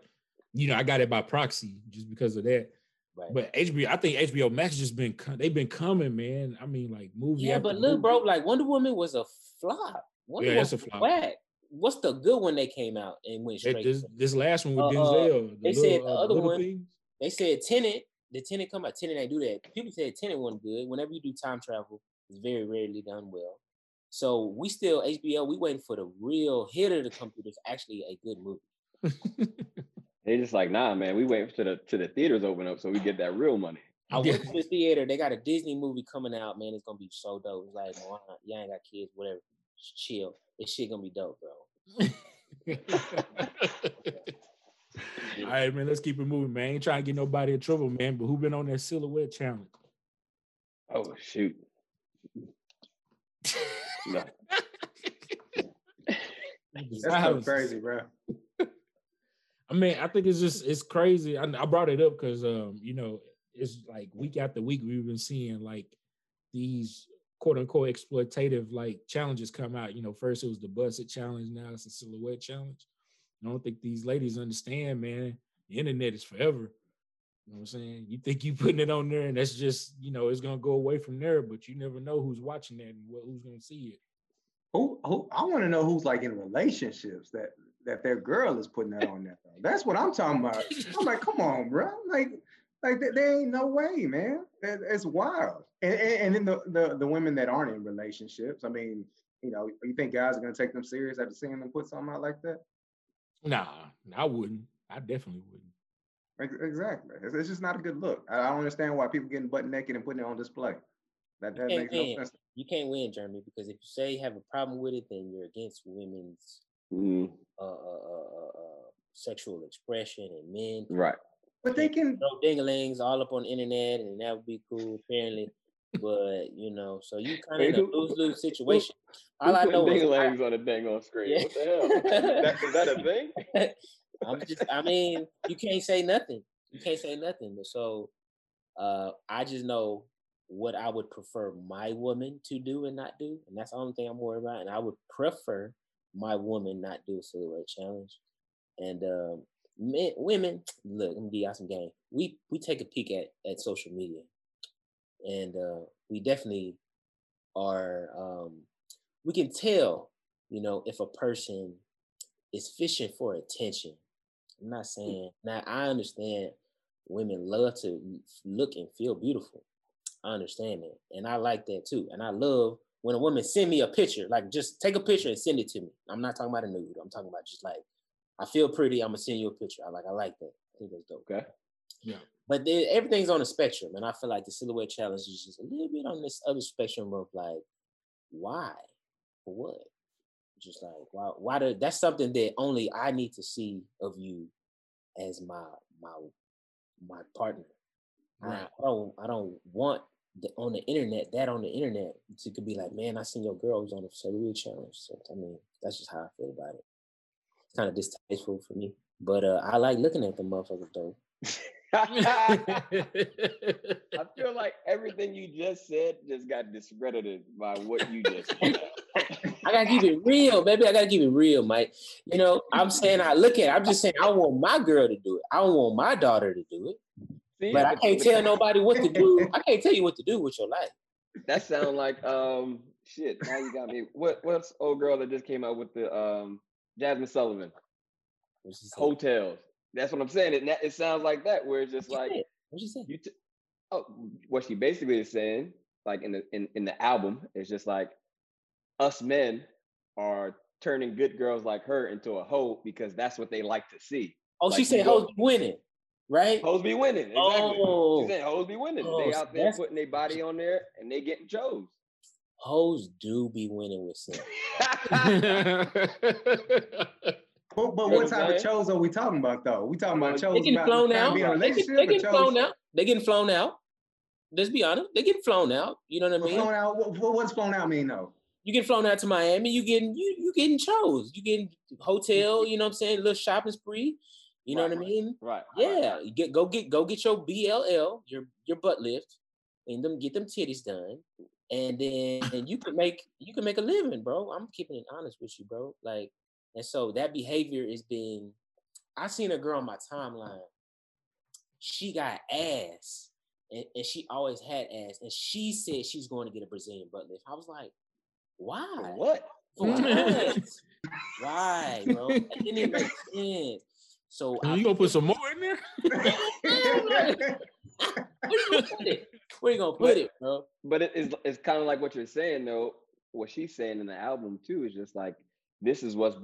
you know, I got it by proxy just because of that. Right. But HBO, I think HBO Max just been, they've been coming, man. I mean, like movie. Yeah, but look, bro, like Wonder Woman was a flop. Wonder Woman that's a flop. Whack. What's the good one they came out and went straight? This last one with Denzel. They said the other one. Things. They said Tenet. The Tenet come out. Tenet ain't do that. People said Tenet wasn't good. Whenever you do time travel, it's very rarely done well. So we still HBO. We waiting for the real hitter to come through. That's actually a good movie. They just like, nah, man, we wait for the theaters open up so we get that real money. I went to the theater. They got a Disney movie coming out, man. It's going to be so dope. It's like, well, y'all ain't got kids, whatever. Just chill. This shit going to be dope, bro. All right, man, let's keep it moving, man. I ain't trying to get nobody in trouble, man, but who been on that silhouette challenge? Oh, shoot. No. That's crazy, bro. I mean, I think it's crazy. I brought it up because, you know, it's like week after week, we've been seeing like these quote unquote exploitative like challenges come out. You know, first it was the busted challenge. Now it's a silhouette challenge. I don't think these ladies understand, man. The internet is forever. You know what I'm saying? You think you putting it on there and that's just, you know, it's going to go away from there, but you never know who's watching that and who's going to see it. Who I want to know who's like in relationships that their girl is putting that on there. That's what I'm talking about. I'm like, come on, bro. Like there ain't no way, man. It's wild. And then the women that aren't in relationships. I mean, you know, you think guys are gonna take them serious after seeing them put something out like that? Nah, I wouldn't. I definitely wouldn't. Exactly. It's just not a good look. I don't understand why people getting butt naked and putting it on display. That makes no sense. You can't win, Jeremy, because if you say you have a problem with it, then you're against women's sexual expression and men. Right. But they can throw ding-a-lings all up on the internet, and that would be cool, apparently. But, you know, so you kind of in a lose-lose situation. All I know is ding-a-lings on a dang on screen. Yeah. What the hell? Is that a thing? I mean, you can't say nothing. You can't say nothing. So I just know what I would prefer my woman to do and not do. And that's the only thing I'm worried about. And I would prefer my woman not do a silhouette challenge. And women, look, let me give y'all some game. We take a peek at social media. And we definitely are, we can tell, you know, if a person is fishing for attention. I'm not saying, now I understand women love to look and feel beautiful. I understand that. And I like that too. And I love when a woman send me a picture, like just take a picture and send it to me. I'm not talking about a nude. I'm talking about just like, I feel pretty. I'm going to send you a picture. I like that. I think that's dope. Okay. Yeah. But then everything's on a spectrum. And I feel like the silhouette challenge is just a little bit on this other spectrum of like, why? For what? Just like, why do, that's something that only I need to see of you as my partner. Right. I don't want on the internet to could be like, man, I seen your girl was on the celebrity challenge. So, I mean, that's just how I feel about it. It's kind of distasteful for me, but I like looking at the motherfuckers though. I feel like everything you just said just got discredited by what you just said. I gotta keep it real, baby. I gotta keep it real, Mike. You know, I'm saying I look at it. I'm just saying I want my girl to do it. I don't want my daughter to do it. See, but I can't tell nobody what to do. I can't tell you what to do with your life. That sound like shit. Now you got me. What's old girl that just came out with the Jasmine Sullivan? Hotels. That's what I'm saying. It sounds like that, where it's just like what she said. What she basically is saying, like in the album, it's just like us men are turning good girls like her into a hoe because that's what they like to see. Oh, like, she said hoes winning. Right? Hoes be winning. Exactly. Oh. She said hoes be winning. Hoes, they out there putting their body on there and they getting chose. Hoes do be winning with sex. but what type of chose are we talking about though? We talking about chose. They getting flown out. They getting flown out. They getting flown out. Let's be honest. They getting flown out. You know what I mean? Flown out. What's flown out mean though? You get flown out to Miami, you getting chose. You getting hotel, you know what I'm saying? A little shopping spree. You know what I mean? Right. Yeah. Right. Go get your BLL, your butt lift, and them get them titties done, and then you can make a living, bro. I'm keeping it honest with you, bro. Like, and so that behavior is being I seen a girl on my timeline. She got ass, and she always had ass. And she said she's going to get a Brazilian butt lift. I was like, why? For what? For what? Why, bro? It didn't even make sense. So you gonna put some more in there? Where you gonna put it, bro? But it's kind of like what you're saying, though. What she's saying in the album too is just like, this is what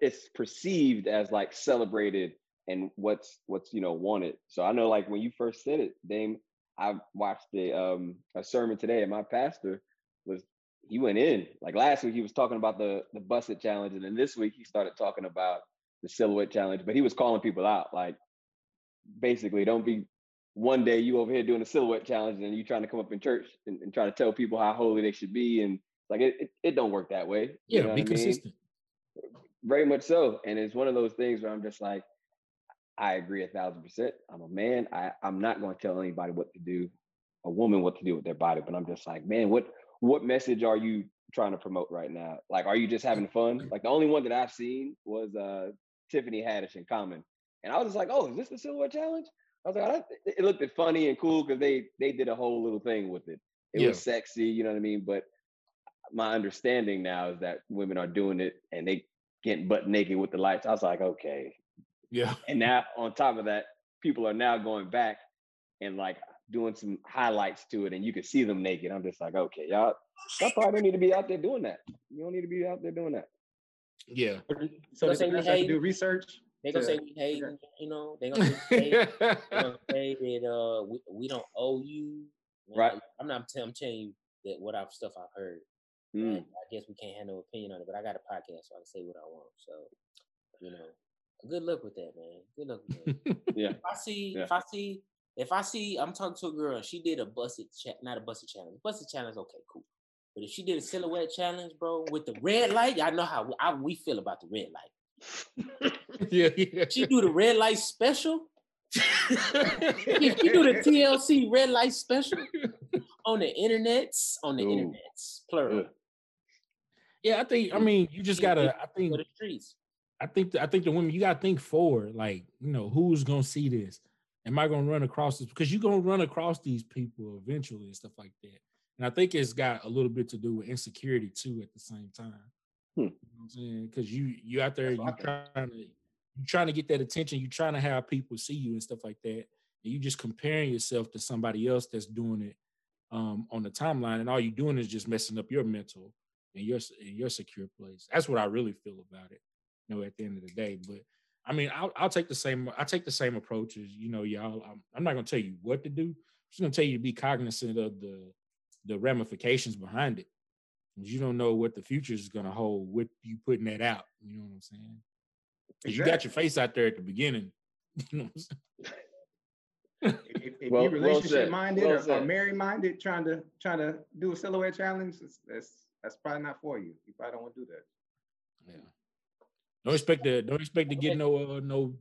it's perceived as like celebrated and what's wanted. So I know, like, when you first said it, Dame, I watched a sermon today, and my pastor went in. Like last week he was talking about the busset challenge, and then this week he started talking about the silhouette challenge, but he was calling people out. Like, basically, don't be one day you over here doing a silhouette challenge and you trying to come up in church and try to tell people how holy they should be. And like, it don't work that way. Yeah, you know, be consistent. I mean? Very much so. And it's one of those things where I'm just like, I agree 1,000%. I'm a man. I'm not going to tell anybody what to do, a woman what to do with their body. But I'm just like, man, what message are you trying to promote right now? Like, are you just having fun? Like, the only one that I've seen was Tiffany Haddish in Common. And I was just like, oh, is this the silhouette challenge? I was like, it looked funny and cool because they did a whole little thing with it. It was sexy, you know what I mean? But my understanding now is that women are doing it and they getting butt naked with the lights. I was like, okay. Yeah. And now on top of that, people are now going back and like doing some highlights to it and you can see them naked. I'm just like, okay, y'all probably don't need to be out there doing that. You don't need to be out there doing that. Yeah. So they think have to do research. They gonna say we hate, you know. They gonna say that we don't owe you. Right. I'm telling you that what stuff I've heard. Mm. I guess we can't have no opinion on it, but I got a podcast, so I can say what I want. So, you know, good luck with that, man. Good luck with that. Yeah. If I see, I'm talking to a girl and she did a busted challenge, okay, cool. But if she did a silhouette challenge, bro, with the red light, y'all know how we feel about the red light. Yeah. She do the red light special. She do the TLC red light special on the internets, plural. Yeah, I think. I mean, you just gotta. I think. The streets. I think the women. You gotta think forward. Like, who's gonna see this? Am I gonna run across this? Because you're gonna run across these people eventually and stuff like that. And I think it's got a little bit to do with insecurity too at the same time. You know what I'm saying? Because you out there, you trying to get that attention, you trying to have people see you and stuff like that, and you just comparing yourself to somebody else that's doing it on the timeline, and all you doing is just messing up your mental and your secure place. That's what I really feel about it, at the end of the day. But I mean, I'll take the same. I take the same approach as y'all. I'm not gonna tell you what to do. I'm just gonna tell you to be cognizant of the ramifications behind it. You don't know what the future is going to hold with you putting that out. You know what I'm saying? Because you got your face out there at the beginning. You know what I'm saying? If you're relationship-minded or married-minded, trying to do a silhouette challenge, that's probably not for you. You probably don't want to do that. Yeah. Don't expect to get no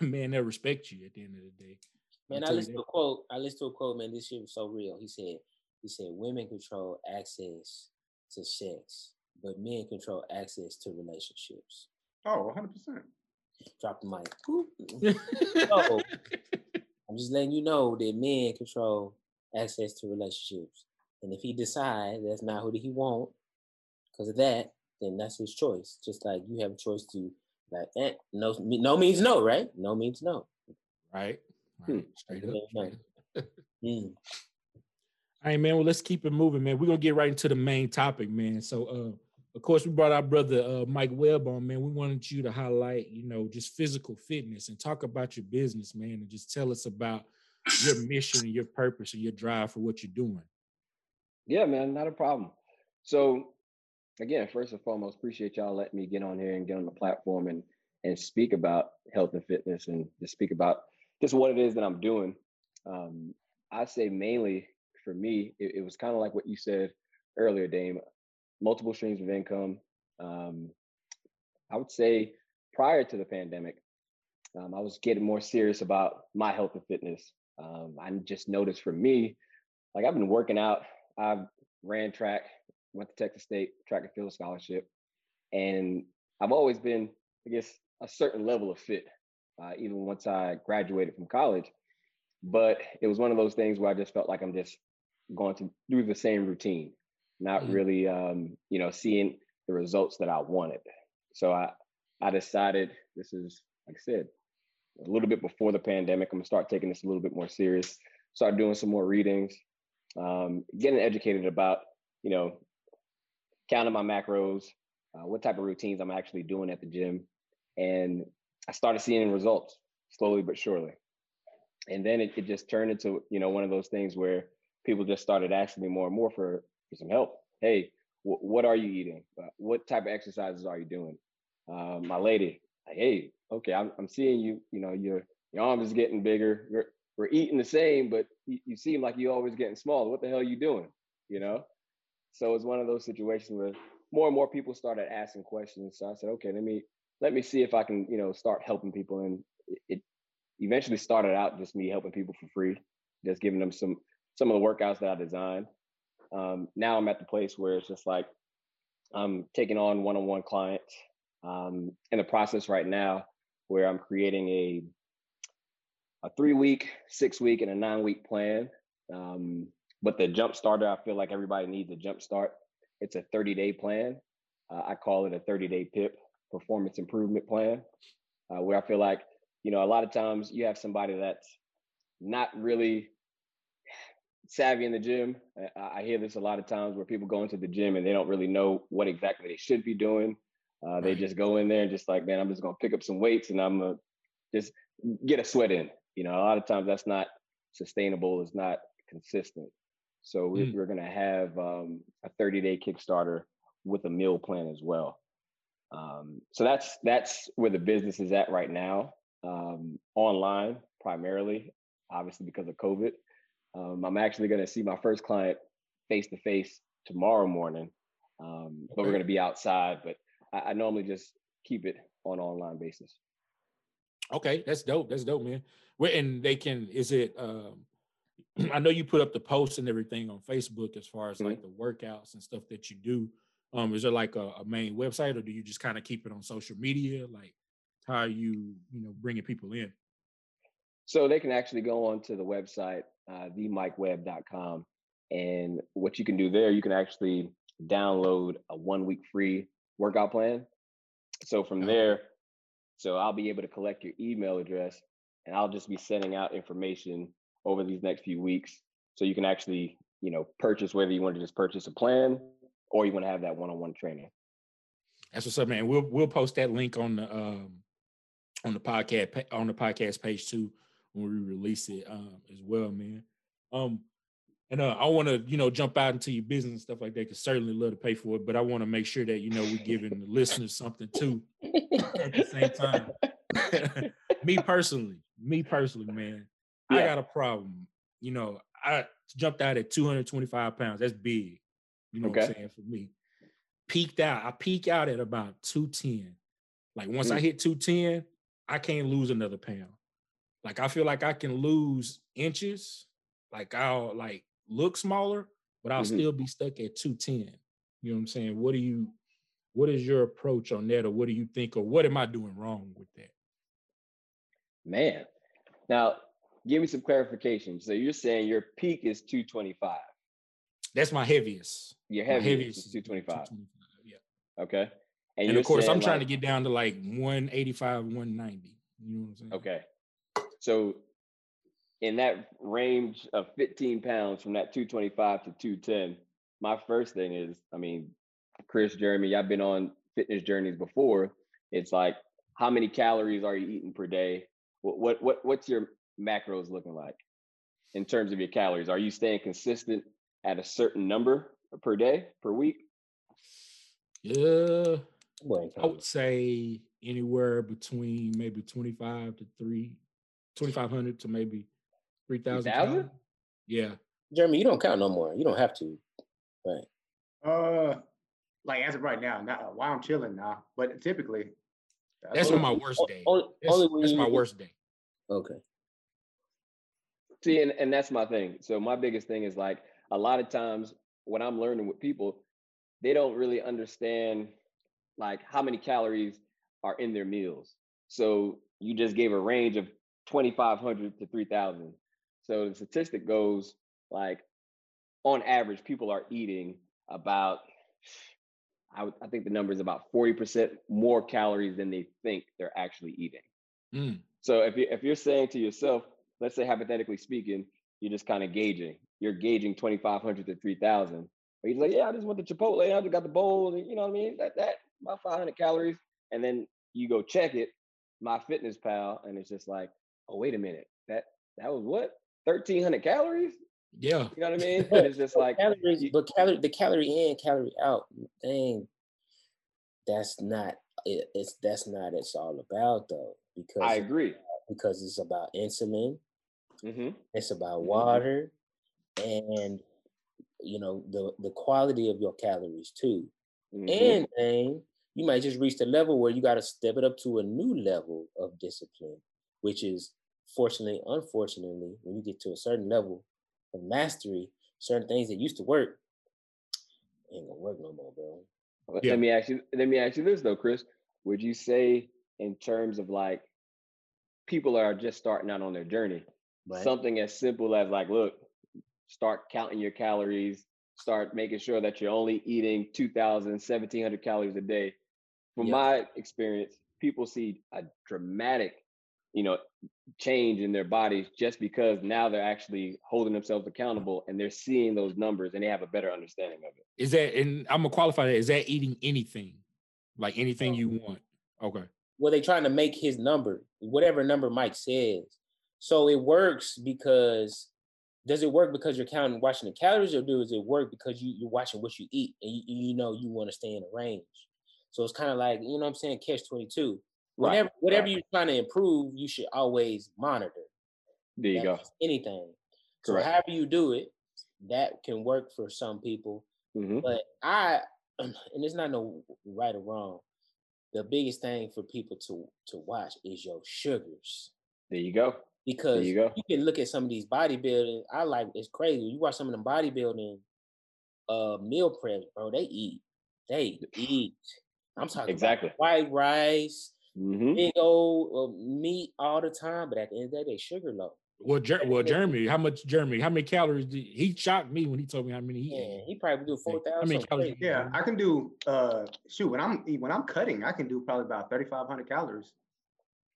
man that respects you at the end of the day. Man, I listened to a quote, man. This shit was so real. He said, women control access to sex, but men control access to relationships. Oh, 100%. Drop the mic. So, I'm just letting you know that men control access to relationships. And if he decides that's not who he wants because of that, then that's his choice. Just like you have a choice to, like, no means no, right? No means no. Right. Straight up. Mm. All right, man. Well, let's keep it moving, man. We're going to get right into the main topic, man. So, of course, we brought our brother Mike Webb on, man. We wanted you to highlight, just physical fitness and talk about your business, man, and just tell us about your mission and your purpose and your drive for what you're doing. Yeah, man, not a problem. So, again, first and foremost, appreciate y'all letting me get on here and get on the platform and speak about health and fitness and just speak about just what it is that I'm doing. I say mainly, for me, it was kind of like what you said earlier, Dame, multiple streams of income. I would say prior to the pandemic, I was getting more serious about my health and fitness. I just noticed for me, like, I've been working out. I ran track, went to Texas State, track and field scholarship. And I've always been, I guess, a certain level of fit, even once I graduated from college. But it was one of those things where I just felt like I'm just going to do the same routine, not really, you know, seeing the results that I wanted. So I decided, this is, like I said, a little bit before the pandemic, I'm gonna start taking this a little bit more serious, start doing some more readings, getting educated about, you know, counting my macros, what type of routines I'm actually doing at the gym. And I started seeing results slowly but surely. And then it just turned into, you know, one of those things where people just started asking me more and more for some help. Hey, what are you eating? What type of exercises are you doing? My lady, hey, okay, I'm seeing you, you know, your arm is getting bigger. We're eating the same, but you seem like you're always getting smaller. What the hell are you doing? You know? So it's one of those situations where more and more people started asking questions. So I said, okay, let me see if I can, you know, start helping people. And it eventually started out just me helping people for free, just giving them some of the workouts that I designed. Now I'm at the place where it's just like I'm taking on one-on-one clients, in the process right now where I'm creating a 3-week, 6-week, and a 9-week plan. But the jump starter, I feel like everybody needs a jump start. It's a 30-day plan. I call it a 30-day PIP, performance improvement plan, where I feel like, you know, a lot of times you have somebody that's not really savvy in the gym. I hear this a lot of times where people go into the gym and they don't really know what exactly they should be doing. They just go in there and just like, man, I'm just going to pick up some weights and I'm going to just get a sweat in. You know, a lot of times that's not sustainable. It's not consistent. So we're going to have a 30-day Kickstarter with a meal plan as well. So that's where the business is at right now. Online primarily, obviously because of COVID. I'm actually going to see my first client face-to-face tomorrow morning, but we're going to be outside, but I normally just keep it on an online basis. Okay. That's dope. That's dope, man. And they can, is it, I know you put up the posts and everything on Facebook as far as like the workouts and stuff that you do. Is there like a main website, or do you just kind of keep it on social media? Like, how are you, you know, bringing people in? So they can actually go onto the website, themikeweb.com. And what you can do there, you can actually download a 1-week free workout plan. So from there, so I'll be able to collect your email address, and I'll just be sending out information over these next few weeks. So you can actually, you know, purchase, whether you want to just purchase a plan or you want to have that one-on-one training. That's what's up, man. We'll post that link on the podcast page too when we release it as well, man. And I want to, you know, jump out into your business and stuff like that, because certainly love to pay for it, but I want to make sure that, you know, we're giving the listeners something too at the same time. me personally, man, yeah. I got a problem. You know, I jumped out at 225 pounds. That's big. You know what I'm saying? For me, peaked out. I peak out at about 210. Like once I hit 210, I can't lose another pound. Like I feel like I can lose inches. Like I'll like look smaller, but I'll still be stuck at 210. You know what I'm saying? What is your approach on that? Or what do you think, or what am I doing wrong with that? Man. Now give me some clarification. So you're saying your peak is 225. That's my heaviest. Your heaviest is 225. 225. Yeah. Okay. And of course, I'm like, trying to get down to like 185, 190. You know what I'm saying? Okay. So in that range of 15 pounds from that 225 to 210, my first thing is, I mean, Chris, Jeremy, y'all been on fitness journeys before. It's like, how many calories are you eating per day? What's your macros looking like in terms of your calories? Are you staying consistent at a certain number per day, per week? Yeah, I would say anywhere between maybe 2,500 to maybe 3,000. Yeah. Jeremy, you don't count no more. You don't have to. Right. Like as of right now, not while I'm chilling now, but typically. That's my worst day. That's my worst day. Okay. See, and that's my thing. So my biggest thing is like, a lot of times when I'm learning with people, they don't really understand like how many calories are in their meals. So you just gave a range of 2,500 to 3,000. So the statistic goes like, on average, people are eating about, I think the number is about 40% more calories than they think they're actually eating. Mm. So if you're saying to yourself, let's say hypothetically speaking, you're just kind of gauging. You're gauging 2,500 to 3,000. But you're like, yeah, I just want the Chipotle. I just got the bowl. And you know what I mean? That about 500 calories. And then you go check it, MyFitnessPal, and it's just like, oh, wait a minute. That was what? 1,300 calories? Yeah. You know what I mean? And it's just like. The calorie in, calorie out. Dang. That's not it's all about, though. Because I agree. Because it's about insulin. Mm-hmm. It's about water, and you know the quality of your calories too. Mm-hmm. And you might just reach the level where you got to step it up to a new level of discipline, which is fortunately, unfortunately, when you get to a certain level of mastery, certain things that used to work ain't gonna work no more, bro. Yeah. Let me ask you this though, Chris. Would you say in terms of like people are just starting out on their journey? Right. Something as simple as like, look, start counting your calories, start making sure that you're only eating 2,000, 1,700 calories a day. From my experience, people see a dramatic, change in their bodies just because now they're actually holding themselves accountable and they're seeing those numbers and they have a better understanding of it. Is that, and I'm gonna qualify that, is that eating anything? Like anything you want? Okay. Well, they're trying to make his number, whatever number Mike says. So it works because, does it work because you're counting, watching the calories, or does it work because you're watching what you eat and you know you want to stay in a range? So it's kind of like, you know what I'm saying, catch-22. Right. Whatever you're trying to improve, you should always monitor. There you go. Anything. Correct. So however you do it, that can work for some people. Mm-hmm. But and it's not no right or wrong, the biggest thing for people to watch is your sugars. There you go. Because you can look at some of these bodybuilding. It's crazy. You watch some of them bodybuilding meal preps, bro. They eat. I'm talking exactly white rice, big old meat all the time. But at the end of the day, they sugar low. Well, Jeremy, how many calories did he shocked me when he told me how many he ate? He probably do 4,000. I mean, calories. Yeah, I can do. When I'm cutting, I can do probably about 3,500 calories.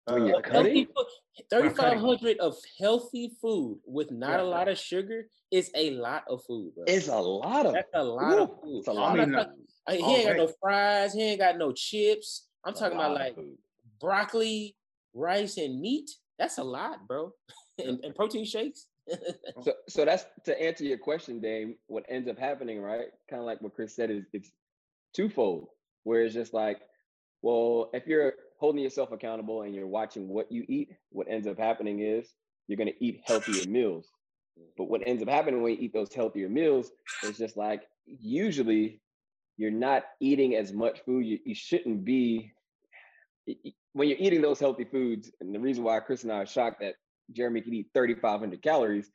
3,500 of healthy food with not a lot of sugar is a lot of food, bro. That's a lot of food. It's a lot of food. He ain't got no fries. He ain't got no chips. I'm talking about like broccoli, rice, and meat. That's a lot, bro. and protein shakes. so that's to answer your question, Dame. What ends up happening, right? Kind of like what Chris said, is it's twofold. Where it's just like, well, if you're holding yourself accountable and you're watching what you eat, what ends up happening is you're going to eat healthier meals. But what ends up happening when you eat those healthier meals is just like, usually you're not eating as much food. You shouldn't be, when you're eating those healthy foods. And the reason why Chris and I are shocked that Jeremy can eat 3,500 calories,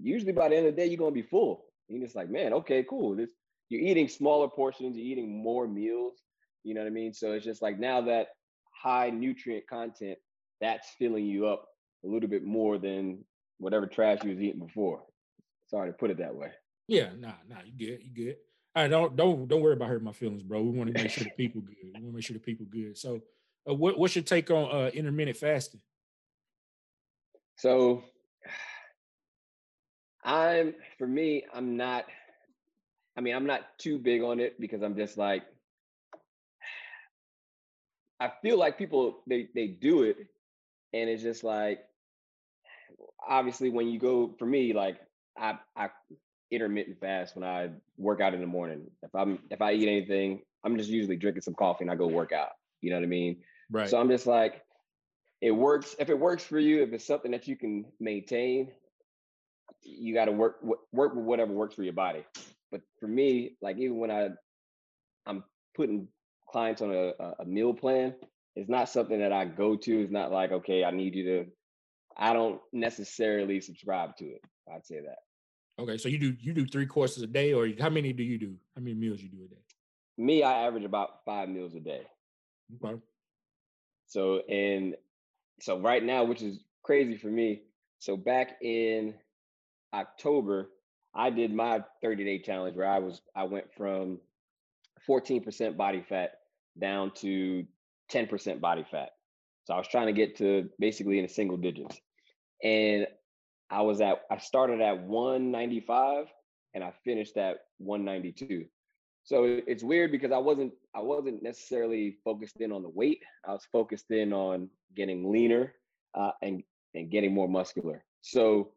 usually by the end of the day, you're going to be full. And you're just like, man, okay, cool. You're eating smaller portions, you're eating more meals. You know what I mean? So it's just like now that high nutrient content, that's filling you up a little bit more than whatever trash you was eating before. Sorry to put it that way. Yeah, nah, you good. All right, don't worry about hurting my feelings, bro. We want to make sure the people good. So, what's your take on intermittent fasting? So, I'm not too big on it because I'm just like, I feel like people, they do it, and it's just like, obviously when you go, for me, like I intermittent fast when I work out in the morning. If I eat anything, I'm just usually drinking some coffee and I go work out. You know what I mean? Right. So I'm just like, it works. If it works for you, if it's something that you can maintain, you got to work with whatever works for your body. But for me, like even when I'm putting clients on a meal plan, it's not something that I go to. It's not like, okay, I need you to, I don't necessarily subscribe to it. I'd say that. Okay. So you do 3 courses a day, or how many do you do? How many meals you do a day? Me, I average about 5 meals a day. Okay. So right now, which is crazy for me. So back in October, I did my 30-day challenge where I went from 14% body fat down to 10% body fat. So I was trying to get to basically in the single digits. And I started at 195 and I finished at 192. So it's weird because I wasn't necessarily focused in on the weight. I was focused in on getting leaner and getting more muscular. So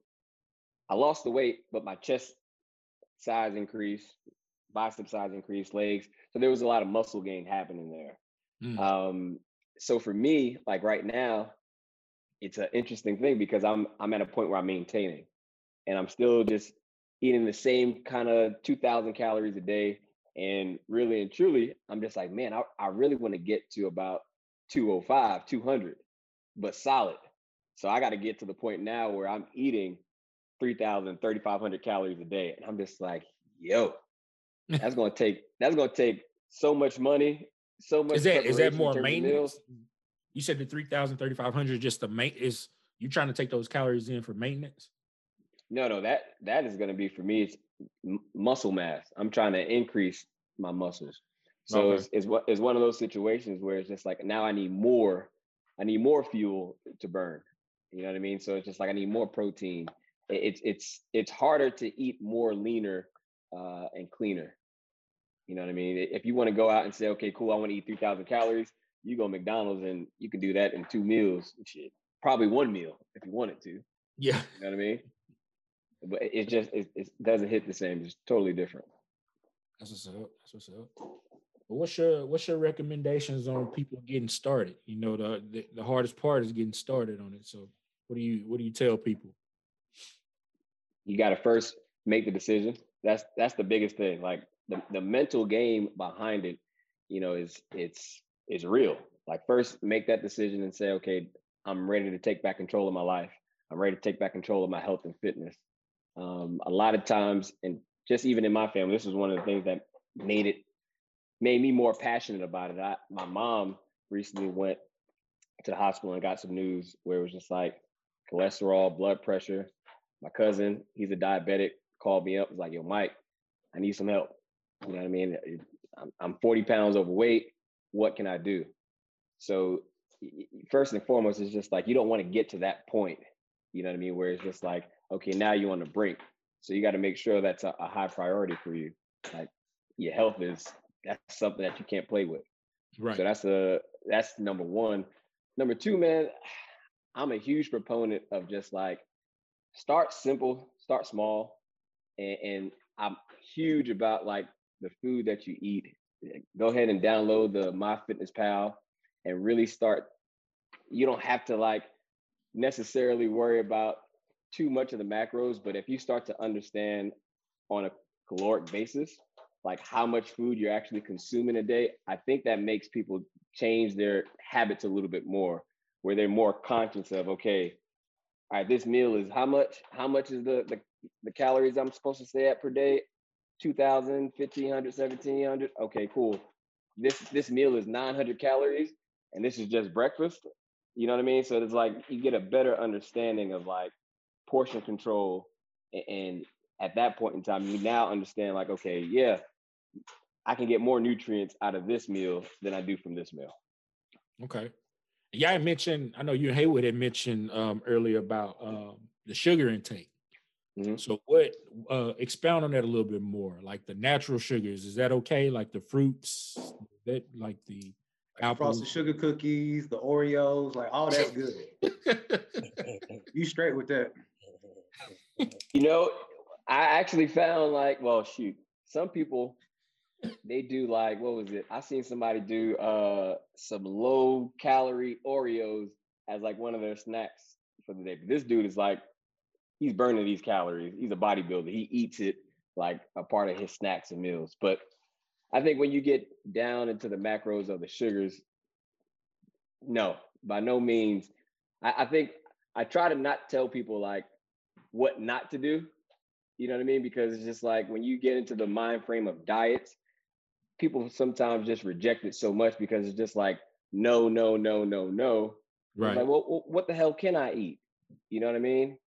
I lost the weight, but my chest size increased, bicep size increased, legs. So there was a lot of muscle gain happening there. Mm. So for me, like right now, it's an interesting thing because I'm at a point where I'm maintaining and I'm still just eating the same kind of 2,000 calories a day. And really and truly, I'm just like, man, I really want to get to about 205, 200, but solid. So I got to get to the point now where I'm eating 3,000, 3,500 calories a day. And I'm just like, yo, that's going to take so much money, so much. Is that more maintenance? You said the 3,000, 3,500 just the maintenance. You trying to take those calories in for maintenance? No, that is going to be for me. It's muscle mass. I'm trying to increase my muscles. So okay. It's one of those situations where it's just like, now I need more fuel to burn. You know what I mean? So it's just like, I need more protein. It's harder to eat more leaner and cleaner. You know what I mean? If you want to go out and say, okay, cool, I want to eat 3,000 calories, you go to McDonald's and you can do that in 2 meals. Shit, probably 1 meal if you wanted to. Yeah. You know what I mean? But it just it doesn't hit the same. It's totally different. That's what's up. What's your recommendations on people getting started? You know, the hardest part is getting started on it. So what do you tell people? You got to first make the decision. That's the biggest thing. Like the mental game behind it, you know, is real. Like first make that decision and say, okay, I'm ready to take back control of my life. I'm ready to take back control of my health and fitness. A lot of times, and just even in my family, this was one of the things that made me more passionate about it. My mom recently went to the hospital and got some news where it was just like cholesterol, blood pressure. My cousin, he's a diabetic, called me up, was like, yo, Mike, I need some help. You know what I mean? I'm 40 pounds overweight. What can I do? So first and foremost, it's just like, you don't want to get to that point. You know what I mean? Where it's just like, okay, now you're on the brink. So you got to make sure that's a high priority for you. Like your health that's something that you can't play with. Right. So that's number one. Number two, man, I'm a huge proponent of just like, start simple, start small. And I'm huge about like the food that you eat. Go ahead and download the MyFitnessPal and really start. You don't have to like necessarily worry about too much of the macros, but if you start to understand on a caloric basis, like how much food you're actually consuming a day, I think that makes people change their habits a little bit more, where they're more conscious of, okay, all right, this meal is how much is the calories I'm supposed to stay at per day? 2,000, 1,500, 1,700. Okay, cool. This meal is 900 calories and this is just breakfast. You know what I mean? So it's like, you get a better understanding of like portion control. And at that point in time, you now understand like, okay, yeah, I can get more nutrients out of this meal than I do from this meal. Okay. Yeah, I know you and Haywood had mentioned earlier about the sugar intake. Mm-hmm. So what, expound on that a little bit more, like the natural sugars, is that okay? Like the fruits, that like the frosted sugar cookies, the Oreos, like all that's good. You straight with that. You know, I actually found like, well, shoot, some people, they do like, what was it? I seen somebody do some low calorie Oreos as like one of their snacks for the day. But this dude is like, he's burning these calories. He's a bodybuilder. He eats it like a part of his snacks and meals. But I think when you get down into the macros of the sugars, no, by no means. I think I try to not tell people like what not to do. You know what I mean? Because it's just like when you get into the mind frame of diets, people sometimes just reject it so much because it's just like, no. Right. Like, well, what the hell can I eat? You know what I mean?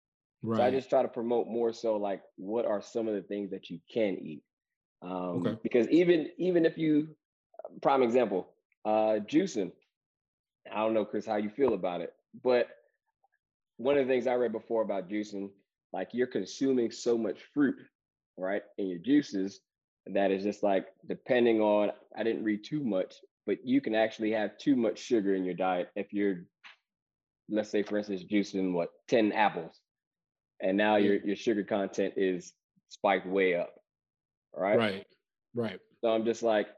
Right. So I just try to promote more so like, what are some of the things that you can eat? Okay. Because even if you, prime example, juicing, I don't know, Chris, how you feel about it, but one of the things I read before about juicing, like you're consuming so much fruit, right, in your juices, that is just like, depending on, I didn't read too much, but you can actually have too much sugar in your diet if you're, let's say, for instance, juicing, 10 apples, and now your sugar content is spiked way up, right? Right. So I'm just like,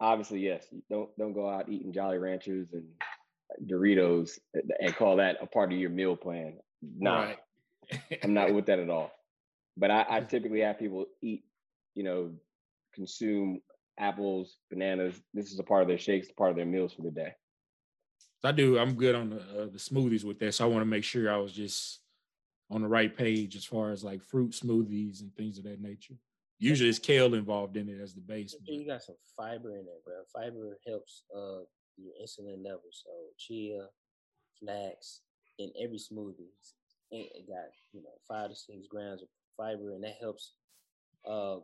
obviously, yes, don't go out eating Jolly Ranchers and Doritos and call that a part of your meal plan. Nah, right. I'm not with that at all. But I typically have people eat, consume apples, bananas. This is a part of their shakes, part of their meals for the day. I do. I'm good on the smoothies with that. So I want to make sure I was just on the right page as far as like fruit smoothies and things of that nature. Usually it's kale involved in it as the base. You got some fiber in there, bro. Fiber helps your insulin level. So chia, flax, in every smoothie, it got 5 to 6 grams of fiber, and that helps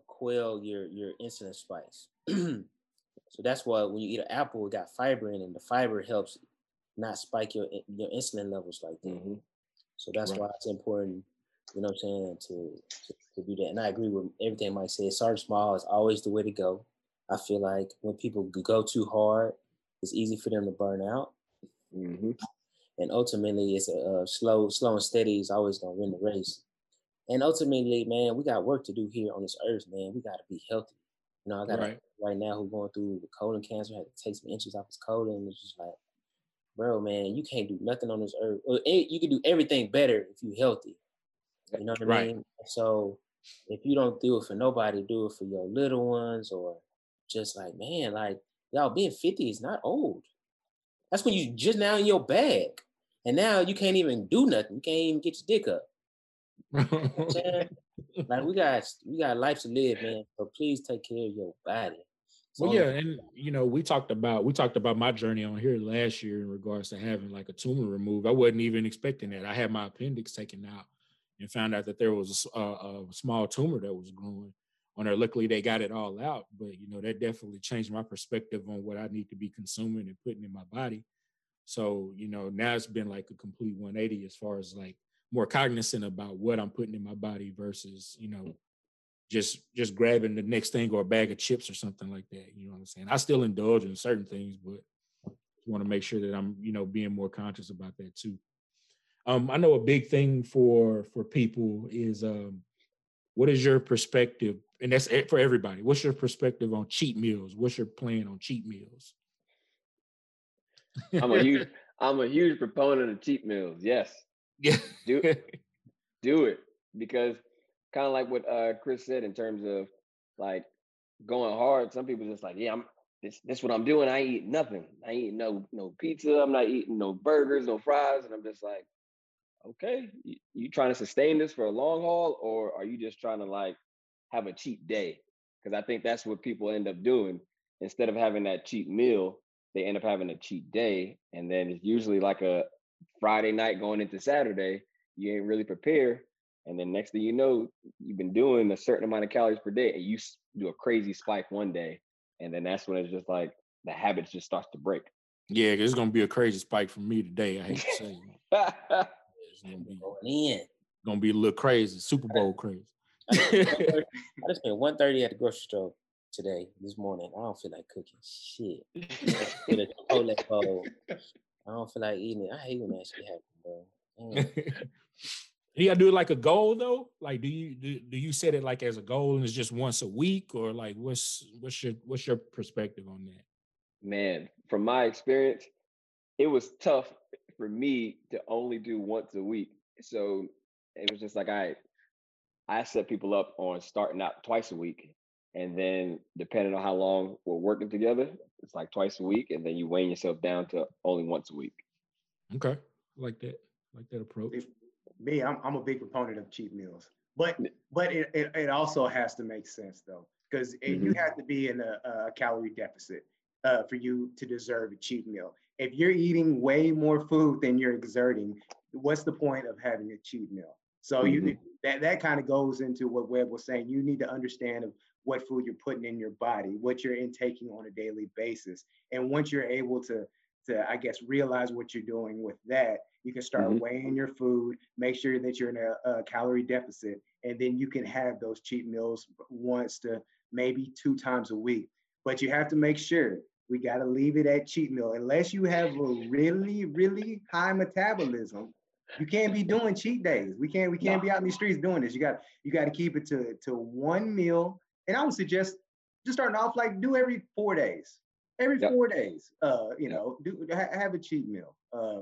quell your insulin spikes. So that's why when you eat an apple, it got fiber in it, and the fiber helps not spike your insulin levels like that. Mm-hmm. So that's why it's important, to do that. And I agree with everything Mike said. Start small is always the way to go. I feel like when people go too hard, it's easy for them to burn out. Mm-hmm. And ultimately, it's slow and steady is always going to win the race. And ultimately, man, we got work to do here on this earth, man. We got to be healthy. I got right now who's going through the colon cancer, had to take some inches off his colon. It's just like, bro, man, you can't do nothing on this earth. You can do everything better if you're healthy. You know what I mean? So if you don't do it for nobody, do it for your little ones, or just like, man, like, y'all being 50 is not old. That's when you just now in your bag. And now you can't even do nothing. You can't even get your dick up. You know what I'm saying? Like, we got life to live, man. So please take care of your body. So and we talked about my journey on here last year in regards to having like a tumor removed. I wasn't even expecting that. I had my appendix taken out and found out that there was a small tumor that was growing on there. Luckily, they got it all out, but that definitely changed my perspective on what I need to be consuming and putting in my body. So now it's been like a complete 180 as far as like more cognizant about what I'm putting in my body versus just grabbing the next thing or a bag of chips or something like that. You know what I'm saying? I still indulge in certain things, but want to make sure that I'm being more conscious about that too. I know a big thing for people is what is your perspective? And that's it for everybody. What's your perspective on cheat meals? What's your plan on cheat meals? I'm a huge proponent of cheat meals. Yes. Yeah. Do it because kind of like what Chris said in terms of like going hard. Some people just like, this what I'm doing. I ain't eating nothing. I ain't eating no pizza. I'm not eating no burgers, no fries. And I'm just like, okay, you trying to sustain this for a long haul, or are you just trying to like have a cheat day? Because I think that's what people end up doing. Instead of having that cheat meal, they end up having a cheat day. And then it's usually like a Friday night going into Saturday, you ain't really prepared. And then next thing you know, you've been doing a certain amount of calories per day, and you do a crazy spike one day. And then that's when it's just like the habits just starts to break. Yeah, it's going to be a crazy spike for me today, I hate to say. It's going to be a little crazy, Super Bowl crazy. I just spent 130 at the grocery store today, this morning. I don't feel like cooking shit. Get a Chipotle bowl. I don't feel like eating it. I hate when that shit happens, bro. You gotta do it like a goal though. Like, do you set it like as a goal and it's just once a week, or like what's your perspective on that? Man, from my experience, it was tough for me to only do once a week. So it was just like I set people up on starting out twice a week, and then depending on how long we're working together, it's like twice a week, and then you weigh yourself down to only once a week. Okay, I like that approach. Me, I'm a big proponent of cheat meals, but it also has to make sense though, because you have to be in a calorie deficit for you to deserve a cheat meal. If you're eating way more food than you're exerting, what's the point of having a cheat meal? So you that kind of goes into what Webb was saying. You need to understand of what food you're putting in your body, what you're intaking on a daily basis. And once you're able to I guess, realize what you're doing with that, you can start weighing your food, make sure that you're in a calorie deficit, and then you can have those cheat meals once to maybe 2 times a week. But you have to make sure we got to leave it at cheat meal. Unless you have a really, really high metabolism, you can't be doing cheat days. We can't be out in the streets doing this. You got to keep it to one meal. And I would suggest just starting off, like, do every 4 days. Every 4 days, have a cheat meal. But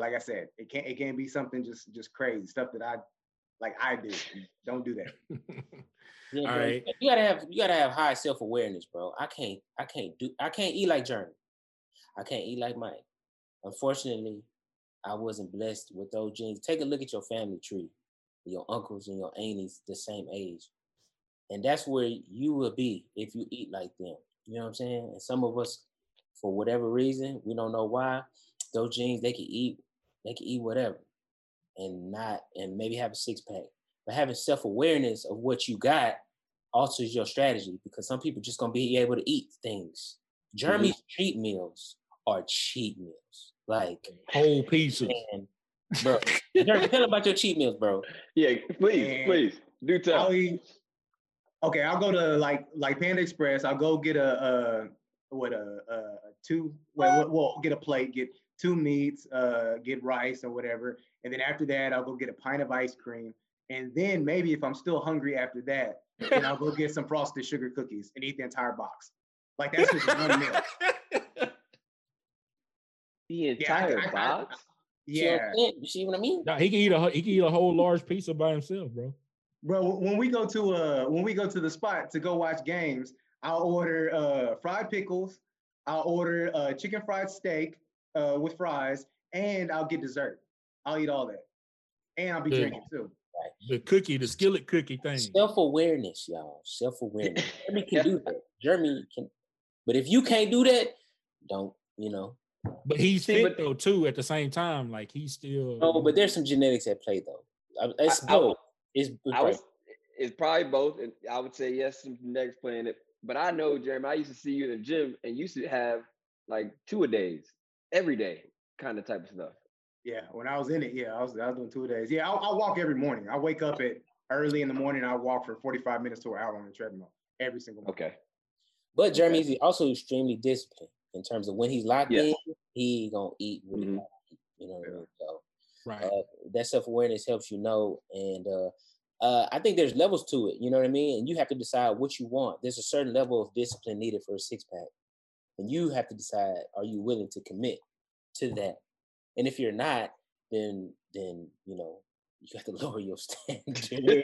like I said, it can't be something just crazy stuff that I do. Don't do that. All right. You gotta have high self-awareness, bro. I can't eat like Jeremy. I can't eat like Mike. Unfortunately, I wasn't blessed with those genes. Take a look at your family tree, your uncles and your aunties the same age. And that's where you will be if you eat like them. You know what I'm saying? And some of us, for whatever reason, we don't know why, those genes, they can eat whatever and maybe have a 6-pack. But having self-awareness of what you got alters your strategy, because some people just gonna be able to eat things. Jeremy's cheat meals are cheat meals. Like whole pieces. Man, bro. Jeremy, tell about your cheat meals, bro. Yeah, please. Do tell. Okay, I'll go to like Panda Express. I'll go get get a plate, get 2 meats, get rice or whatever. And then after that, I'll go get a pint of ice cream. And then maybe if I'm still hungry after that, then I'll go get some frosted sugar cookies and eat the entire box. Like, that's just one meal. The entire box? You see what I mean? No, he can eat a whole large pizza by himself, bro. Bro, when we go to the spot to go watch games, I'll order fried pickles, I'll order chicken fried steak with fries, and I'll get dessert. I'll eat all that. And I'll be drinking too. The skillet cookie thing. Self-awareness, y'all. Self-awareness. Jeremy can do that. Jeremy can, but if you can't do that, don't, you know. But he's fit though too at the same time. Like, he's still. No, but there's some genetics at play though. It's probably both. And I would say yes, some genetics playing it. But I know, Jeremy, I used to see you in the gym and you used to have like 2 a days, every day kind of type of stuff. Yeah, when I was in it, I was doing 2 days. Yeah, I walk every morning. I wake up at early in the morning. I walk for 45 minutes to an hour on the treadmill every single morning. Okay. But Jeremy's also extremely disciplined in terms of when he's locked in, he gonna eat what he gotta eat. You know what I mean? So, right. That self-awareness helps you know, and I think there's levels to it. You know what I mean? And you have to decide what you want. There's a certain level of discipline needed for a 6-pack, and you have to decide: are you willing to commit to that? And if you're not, then you know you have to lower your standard.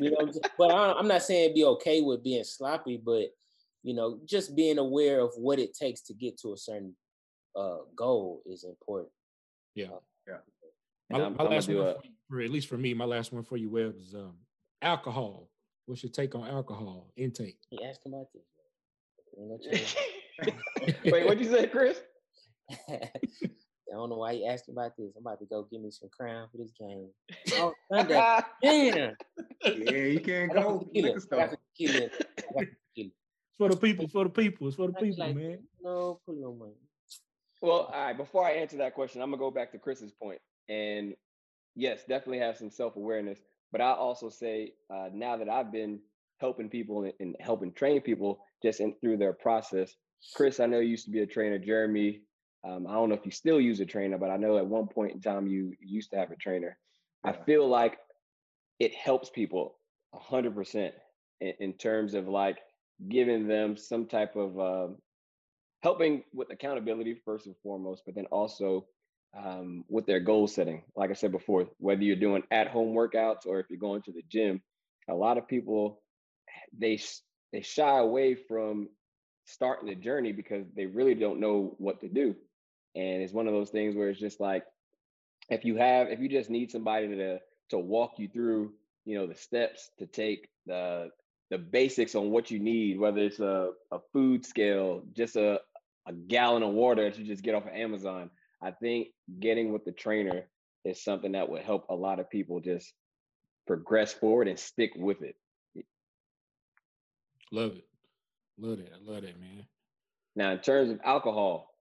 You know, but I'm not saying be okay with being sloppy, but you know, just being aware of what it takes to get to a certain goal is important. Yeah. My last one, for at least for me, my last one for you, Webb, is alcohol. What's your take on alcohol intake? He asked him about this. Wait, what'd you say, Chris? I don't know why you asked about this. I'm about to go give me some crown for this game. Oh, Sunday. Damn. Yeah, you can't go. It's for the people. It's for the people, like, man. No, put no money. Well, all right. Before I answer that question, I'm gonna go back to Chris's point. And yes, definitely have some self-awareness. But I also say now that I've been helping people and helping train people just through their process. Chris, I know you used to be a trainer. Jeremy, I don't know if you still use a trainer, but I know at one point in time you used to have a trainer. Yeah. I feel like it helps people 100% in terms of like giving them some type of helping with accountability first and foremost, but then also with their goal setting. Like I said before, whether you're doing at-home workouts or if you're going to the gym, a lot of people, they shy away from starting the journey because they really don't know what to do. And it's one of those things where it's just like, if you just need somebody to walk you through, you know, the steps to take, the basics on what you need, whether it's a food scale, just a a gallon of water that you just get off of Amazon. I think getting with the trainer is something that would help a lot of people just progress forward and stick with it. Love it. Love it. I love it, man. Now, in terms of alcohol,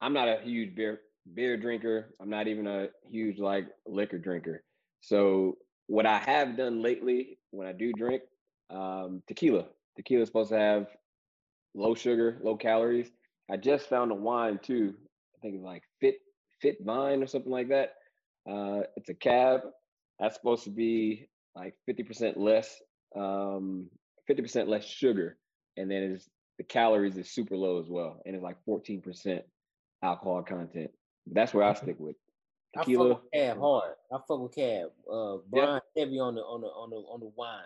I'm not a huge beer drinker. I'm not even a huge liquor drinker. So what I have done lately when I do drink, tequila. Tequila is supposed to have low sugar, low calories. I just found a wine too. I think it's Fit Vine or something like that. It's a cab. That's supposed to be 50% less, 50% less sugar. And then the calories is super low as well. And it's 14% alcohol content. That's where I stick with. Tequila. I fuck with cab hard. I fuck with cab. Brian heavy on the wine.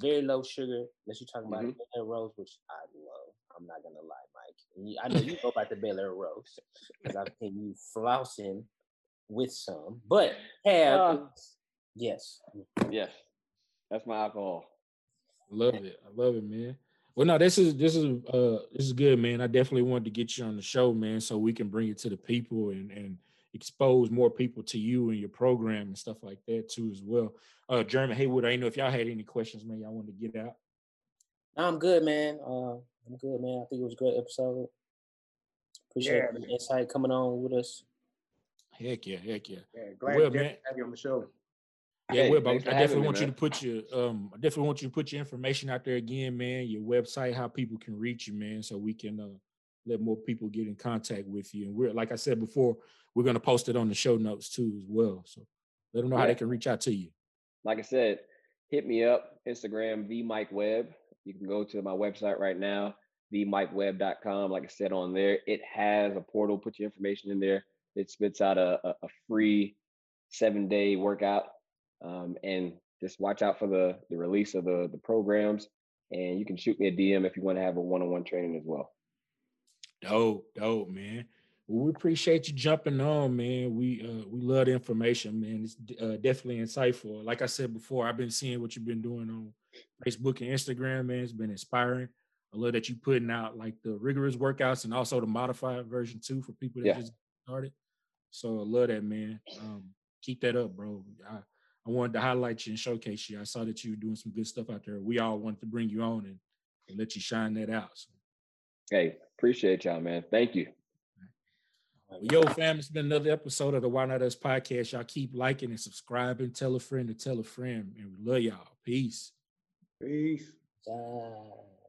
Very low sugar, unless you're talking about the Bel Air Rose, which I love. I'm not gonna lie, Mike. I know you know about the Bel Air Rose because I've seen you flousing with some. But yes, that's my alcohol. Love it. I love it, man. Well, no, this is good, man. I definitely wanted to get you on the show, man, so we can bring it to the people and expose more people to you and your program and stuff like that too as well. Jeremy Haywood, I didn't know if y'all had any questions, man, y'all wanted to get out. I'm good, man. I think it was a great episode. Appreciate the insight coming on with us. Heck yeah. Glad to have you on the show. Yeah, I definitely want you to put your information out there again, man, your website, how people can reach you, man, so we can let more people get in contact with you. And we're, like I said before, we're going to post it on the show notes too as well. So let them know how they can reach out to you. Like I said, hit me up, Instagram, TheMikeWeb. You can go to my website right now, themikeweb.com. Like I said, on there, it has a portal, put your information in there. It spits out a free 7-day workout. And just watch out for the release of the programs. And you can shoot me a DM if you want to have a one-on-one training as well. Dope, man. Well, we appreciate you jumping on, man. We love the information, man. It's definitely insightful. Like I said before, I've been seeing what you've been doing on Facebook and Instagram, man. It's been inspiring. I love that you're putting out the rigorous workouts and also the modified version too for people that just started. So I love that, man. Keep that up, bro. I wanted to highlight you and showcase you. I saw that you were doing some good stuff out there. We all wanted to bring you on and let you shine that out. So. Hey, appreciate y'all, man. Thank you. Well, yo, fam, it's been another episode of the Why Not Us podcast. Y'all keep liking and subscribing. Tell a friend to tell a friend. And we love y'all. Peace. Peace. Bye.